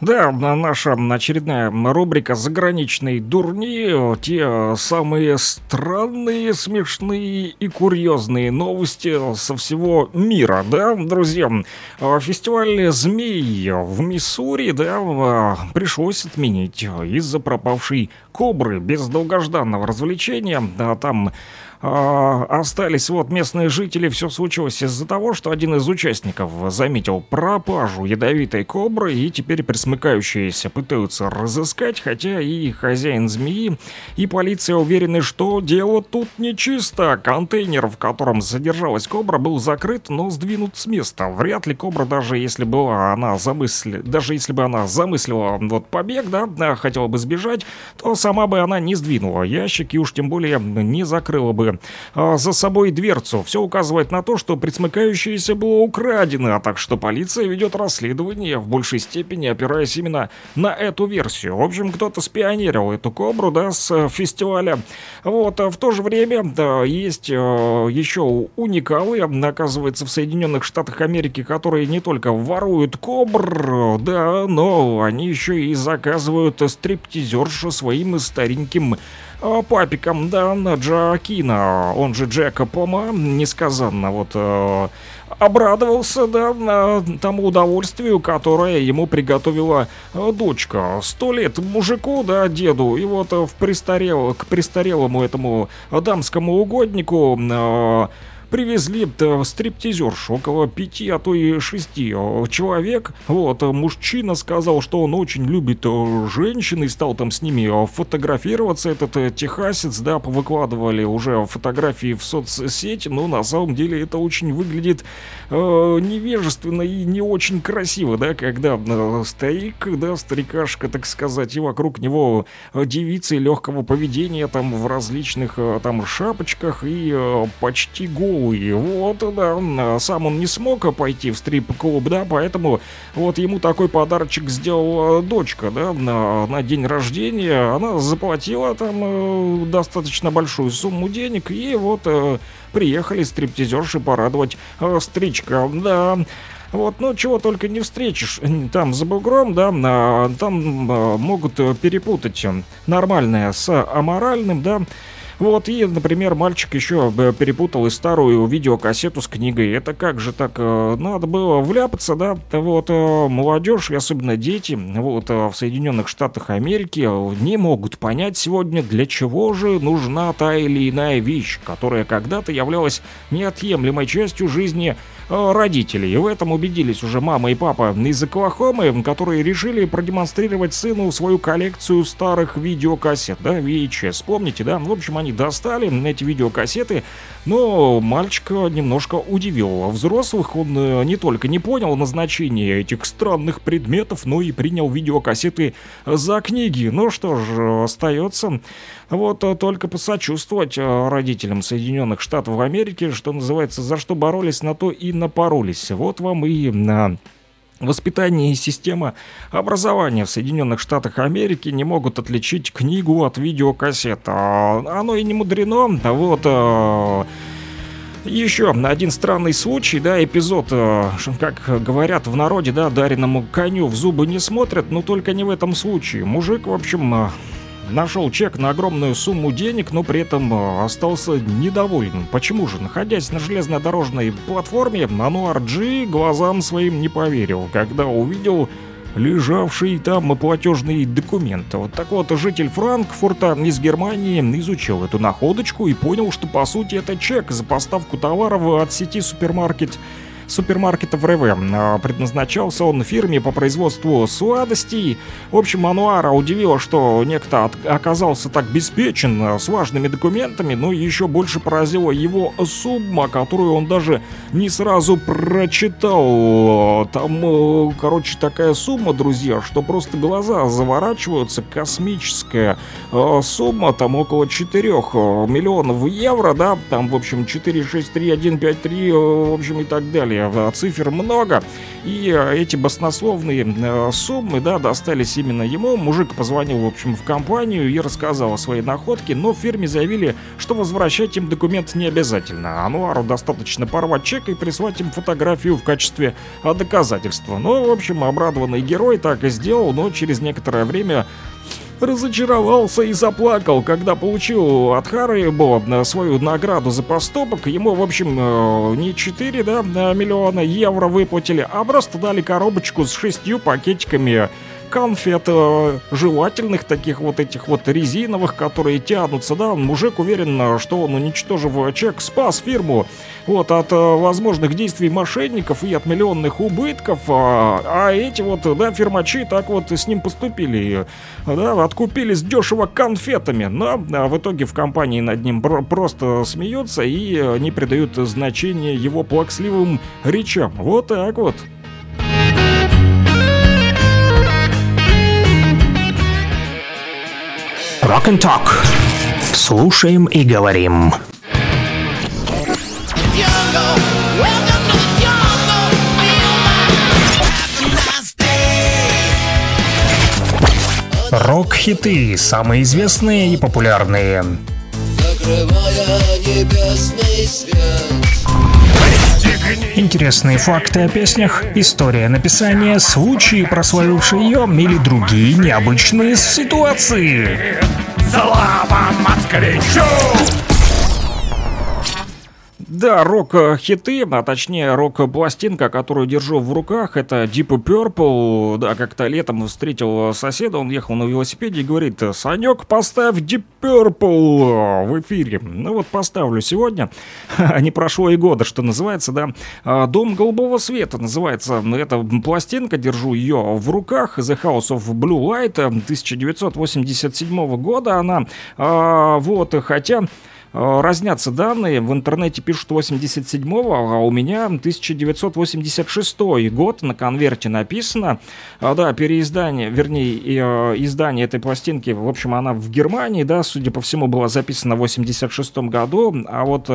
Да, наша очередная рубрика «Заграничные дурни». Те самые странные, смешные и курьезные новости со всего мира, да, друзья? Фестиваль «Змей» в Миссури, да, пришлось отменить из-за пропавшей кобры, без долгожданного развлечения, да, там... остались вот местные жители. Все случилось из-за того, что один из участников заметил пропажу ядовитой кобры, и теперь пресмыкающиеся пытаются разыскать, хотя и хозяин змеи, и полиция уверены, что дело тут нечисто. Контейнер, в котором содержалась кобра, был закрыт, но сдвинут с места. Вряд ли кобра, даже если бы она замыслила вот побег, да, хотела бы сбежать, то сама бы она не сдвинула ящик и уж тем более не закрыла бы за собой дверцу. Все указывает на то, что пресмыкающееся было украдено, так что полиция ведет расследование, в большей степени опираясь именно на эту версию. В общем, кто-то спионерил эту кобру, да, с фестиваля. Вот, а в то же время, да, есть еще уникалы, оказывается, в Соединенных Штатах Америки, которые не только воруют кобр, да, но они еще и заказывают стриптизершу своим стареньким папиком, да, Джоакина, он же Джека Пома, несказанно вот обрадовался, да, тому удовольствию, которое ему приготовила дочка. 100 лет мужику, да, деду, и вот к престарелому этому дамскому угоднику привезли стриптизершу, около 5, а то и 6 человек. Вот, мужчина сказал, что он очень любит женщин и стал там с ними фотографироваться. Этот техасец, да, выкладывали уже фотографии в соцсети, но на самом деле это очень выглядит невежественно и не очень красиво, да, когда старик, да, старикашка, так сказать, и вокруг него девицы легкого поведения там в различных там шапочках и почти голые. Вот, да, сам он не смог пойти в стрип-клуб, да, поэтому вот ему такой подарочек сделала дочка, да, на день рождения. Она заплатила там достаточно большую сумму денег, и вот приехали стриптизерши порадовать стричка, да. Вот, ну чего только не встретишь там за бугром, да, там могут перепутать нормальное с аморальным, да. Вот, и, например, мальчик еще перепутал и старую видеокассету с книгой. Это как же так? Надо было вляпаться, да? Вот, молодежь, и особенно дети, вот, в Соединенных Штатах Америки не могут понять сегодня, для чего же нужна та или иная вещь, которая когда-то являлась неотъемлемой частью жизни родителей. И в этом убедились уже мама и папа из Оклахомы, которые решили продемонстрировать сыну свою коллекцию старых видеокассет, да, VHS, помните, да? В общем, они достали эти видеокассеты, но мальчик немножко удивил взрослых. Он не только не понял назначение этих странных предметов, но и принял видеокассеты за книги. Ну что ж, остается вот только посочувствовать родителям Соединенных Штатов Америки, что называется, за что боролись, на то и напоролись. Вот вам и воспитание и система образования в Соединенных Штатах Америки не могут отличить книгу от видеокассет. Оно и не мудрено. Вот еще один странный случай, да, эпизод, как говорят в народе, да, дареному коню в зубы не смотрят, но только не в этом случае. Мужик, в общем, нашел чек на огромную сумму денег, но при этом остался недоволен. Почему же? Находясь на железнодорожной платформе, Ануар Джи глазам своим не поверил, когда увидел лежавший там платежный документ. Вот так вот, житель Франкфурта из Германии изучил эту находочку и понял, что по сути это чек за поставку товаров от сети супермаркетов РВ. Предназначался он фирме по производству сладостей. В общем, Ануара удивило, что некто оказался так обеспечен, с важными документами, но еще больше поразила его сумма, которую он даже не сразу прочитал. Там, короче, такая сумма, друзья, что просто глаза заворачиваются. Космическая сумма, там около 4 миллионов евро, да, там, в общем, 4, 6, 3, 1, 5, 3, в общем, и так далее. цифры, цифр много, и эти баснословные суммы, да, достались именно ему. Мужик позвонил, в общем, в компанию и рассказал о своей находке, но в фирме заявили, что возвращать им документ не обязательно. Ануару достаточно порвать чек и прислать им фотографию в качестве доказательства. Ну, в общем, обрадованный герой так и сделал, но через некоторое время разочаровался и заплакал, когда получил от Харибо свою награду за поступок. Ему, в общем, не 4 миллиона евро выплатили, а просто дали коробочку с 6 пакетиками конфет, желательных, таких вот этих вот резиновых, которые тянутся, да. Мужик уверен, что он, уничтожив чек, спас фирму вот от возможных действий мошенников и от миллионных убытков, а эти вот, да, фирмачи так вот с ним поступили, да, откупились дешево конфетами, но в итоге в компании над ним просто смеются и не придают значения его плаксливым речам. Вот так вот. Rock'n'Talk. Слушаем и говорим. Рок-хиты, самые известные и популярные. Интересные факты о песнях, история написания, случаи, прославившие ее, или другие необычные ситуации. Да, рок-хиты, а точнее рок-пластинка, которую держу в руках, это Deep Purple. Да, как-то летом встретил соседа, он ехал на велосипеде и говорит: «Санек, поставь Deep Purple в эфире». Ну вот поставлю сегодня, не прошло и года, что называется, да. «Дом голубого света» называется эта пластинка, держу ее в руках, The House of Blue Light 1987 года она, вот, хотя... Разнятся данные, в интернете пишут 87-го, а у меня 1986 год, на конверте написано. Да, переиздание, вернее, издание этой пластинки, в общем, она в Германии, да, судя по всему, была записана в 86-м году, а вот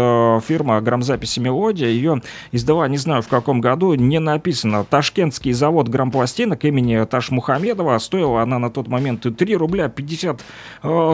фирма грамзаписи «Мелодия» ее издала, не знаю в каком году, не написано. Ташкентский завод грампластинок имени Ташмухамедова, стоила она на тот момент 3 рубля 50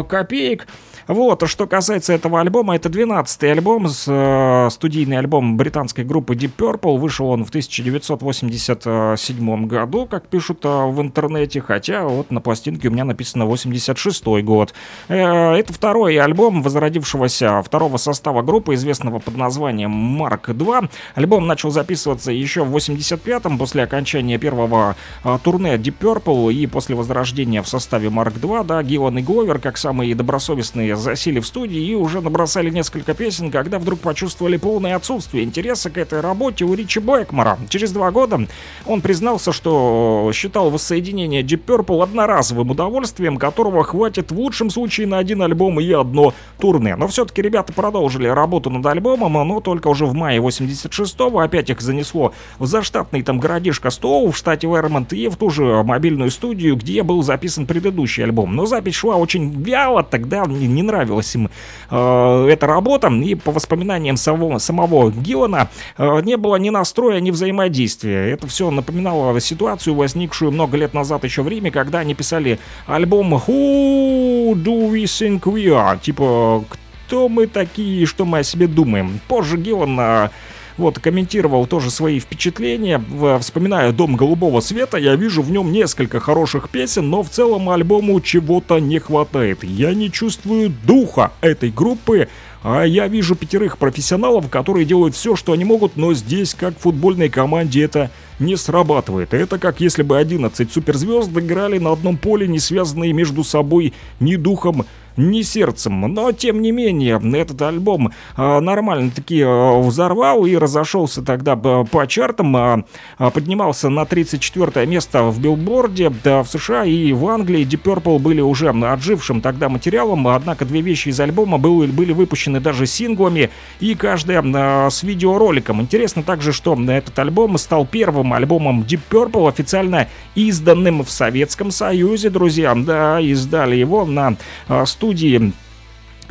копеек. Вот, а что касается этого альбома, это 12-й альбом, студийный альбом британской группы Deep Purple. Вышел он в 1987 году, как пишут в интернете, хотя вот на пластинке у меня написано 86-й год. Это второй альбом возродившегося второго состава группы, известного под названием Mark II. Альбом начал записываться еще в 85-м, после окончания первого турне Deep Purple и после возрождения в составе Mark II, да, Гиллан и Гловер, как самые добросовестные, засели в студии и уже набросали несколько песен, когда вдруг почувствовали полное отсутствие интереса к этой работе у Ричи Блэкмора. Через 2 года он признался, что считал воссоединение Deep Purple одноразовым удовольствием, которого хватит в лучшем случае на 1 альбом и 1 турне. Но все-таки ребята продолжили работу над альбомом, но только уже в мае 86-го опять их занесло в заштатный там городишко Стоу в штате Вермонт и в ту же мобильную студию, где был записан предыдущий альбом. Но запись шла очень вяло, тогда не нравилась им эта работа, и по воспоминаниям самого Гиллана не было ни настроя, ни взаимодействия. Это все напоминало ситуацию, возникшую много лет назад еще в Риме, когда они писали альбом «Who do we think we are?» Типа «Кто мы такие, что мы о себе думаем?». Позже Гиллан... Вот, комментировал тоже свои впечатления. Вспоминая «Дом голубого света», я вижу в нем несколько хороших песен, но в целом альбому чего-то не хватает. Я не чувствую духа этой группы, а я вижу 5 профессионалов, которые делают все, что они могут, но здесь, как в футбольной команде, это не срабатывает. Это как если бы 11 суперзвезд играли на одном поле, не связанные между собой ни духом, не сердцем. Но, тем не менее, этот альбом нормально-таки взорвал и разошелся тогда по чартам. Поднимался на 34 место в Билборде, да, в США и в Англии. Deep Purple были уже отжившим тогда материалом, однако 2 вещи из альбома были выпущены даже синглами, и каждая с видеороликом. Интересно также, что этот альбом стал первым альбомом Deep Purple, официально изданным в Советском Союзе, друзья. Да, издали его на студии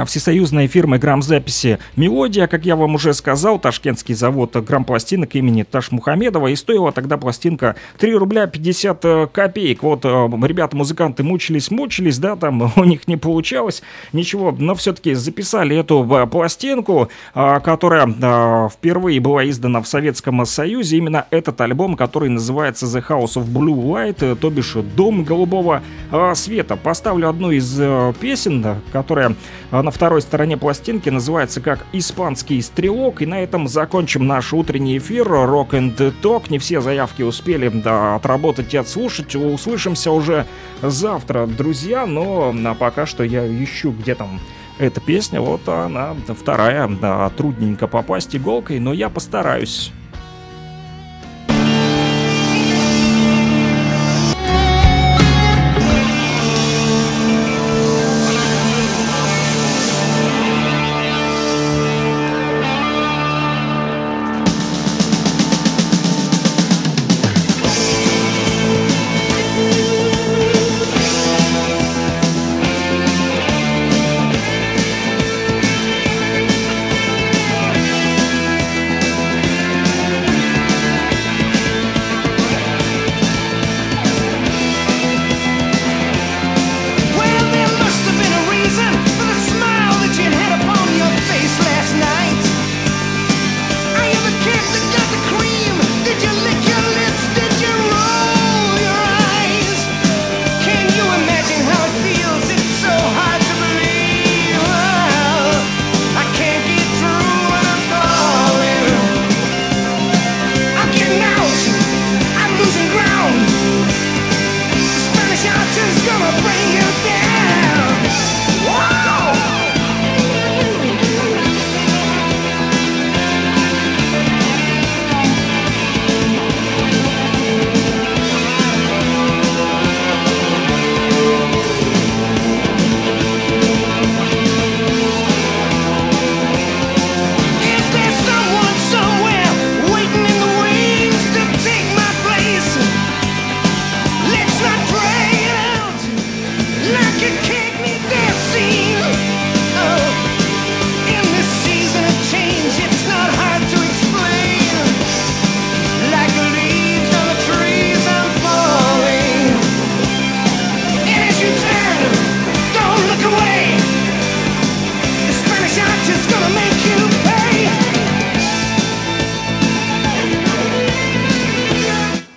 всесоюзная фирма грамзаписи «Мелодия», как я вам уже сказал, ташкентский завод грампластинок имени Ташмухамедова, и стоила тогда пластинка 3 рубля 50 копеек. Вот ребята-музыканты мучились, да, там у них не получалось ничего, но все-таки записали эту пластинку, которая впервые была издана в Советском Союзе, именно этот альбом, который называется «The House of Blue Light», то бишь «Дом голубого света». Поставлю одну из песен, которая на второй стороне пластинки называется как «Испанский стрелок». И на этом закончим наш утренний эфир «Rock and Talk». Не все заявки успели отработать и отслушать. Услышимся уже завтра, друзья. Но пока что я ищу, где там эта песня. Вот она, вторая. Да, трудненько попасть иголкой, но я постараюсь.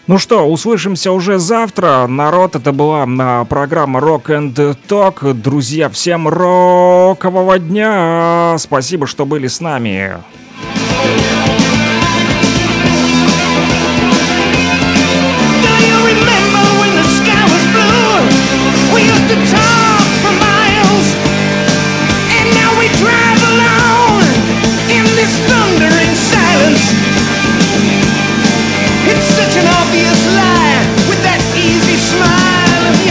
Ну что, услышимся уже завтра. Народ, это была программа Rock and Talk. Друзья, всем рокового дня. Спасибо, что были с нами. Out.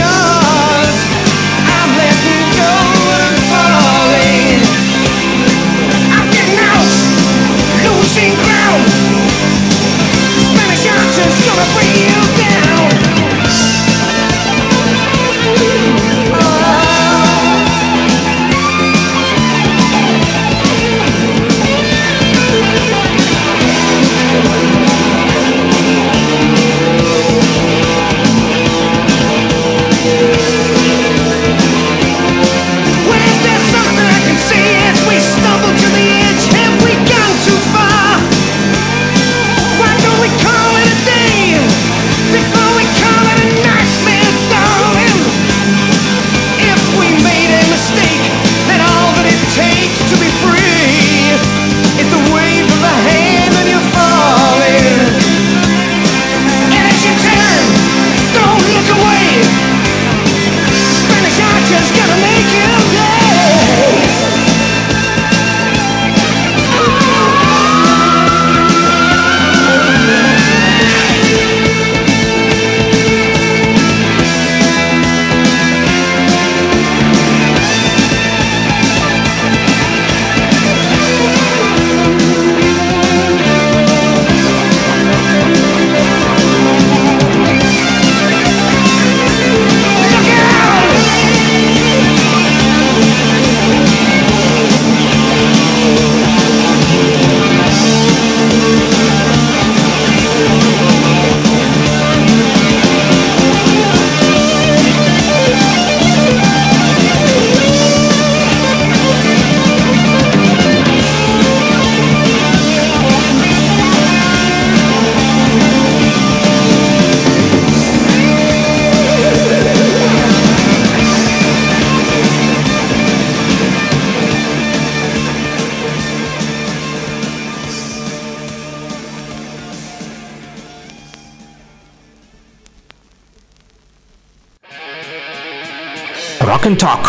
Rock and Talk.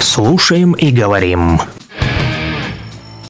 Слушаем и говорим.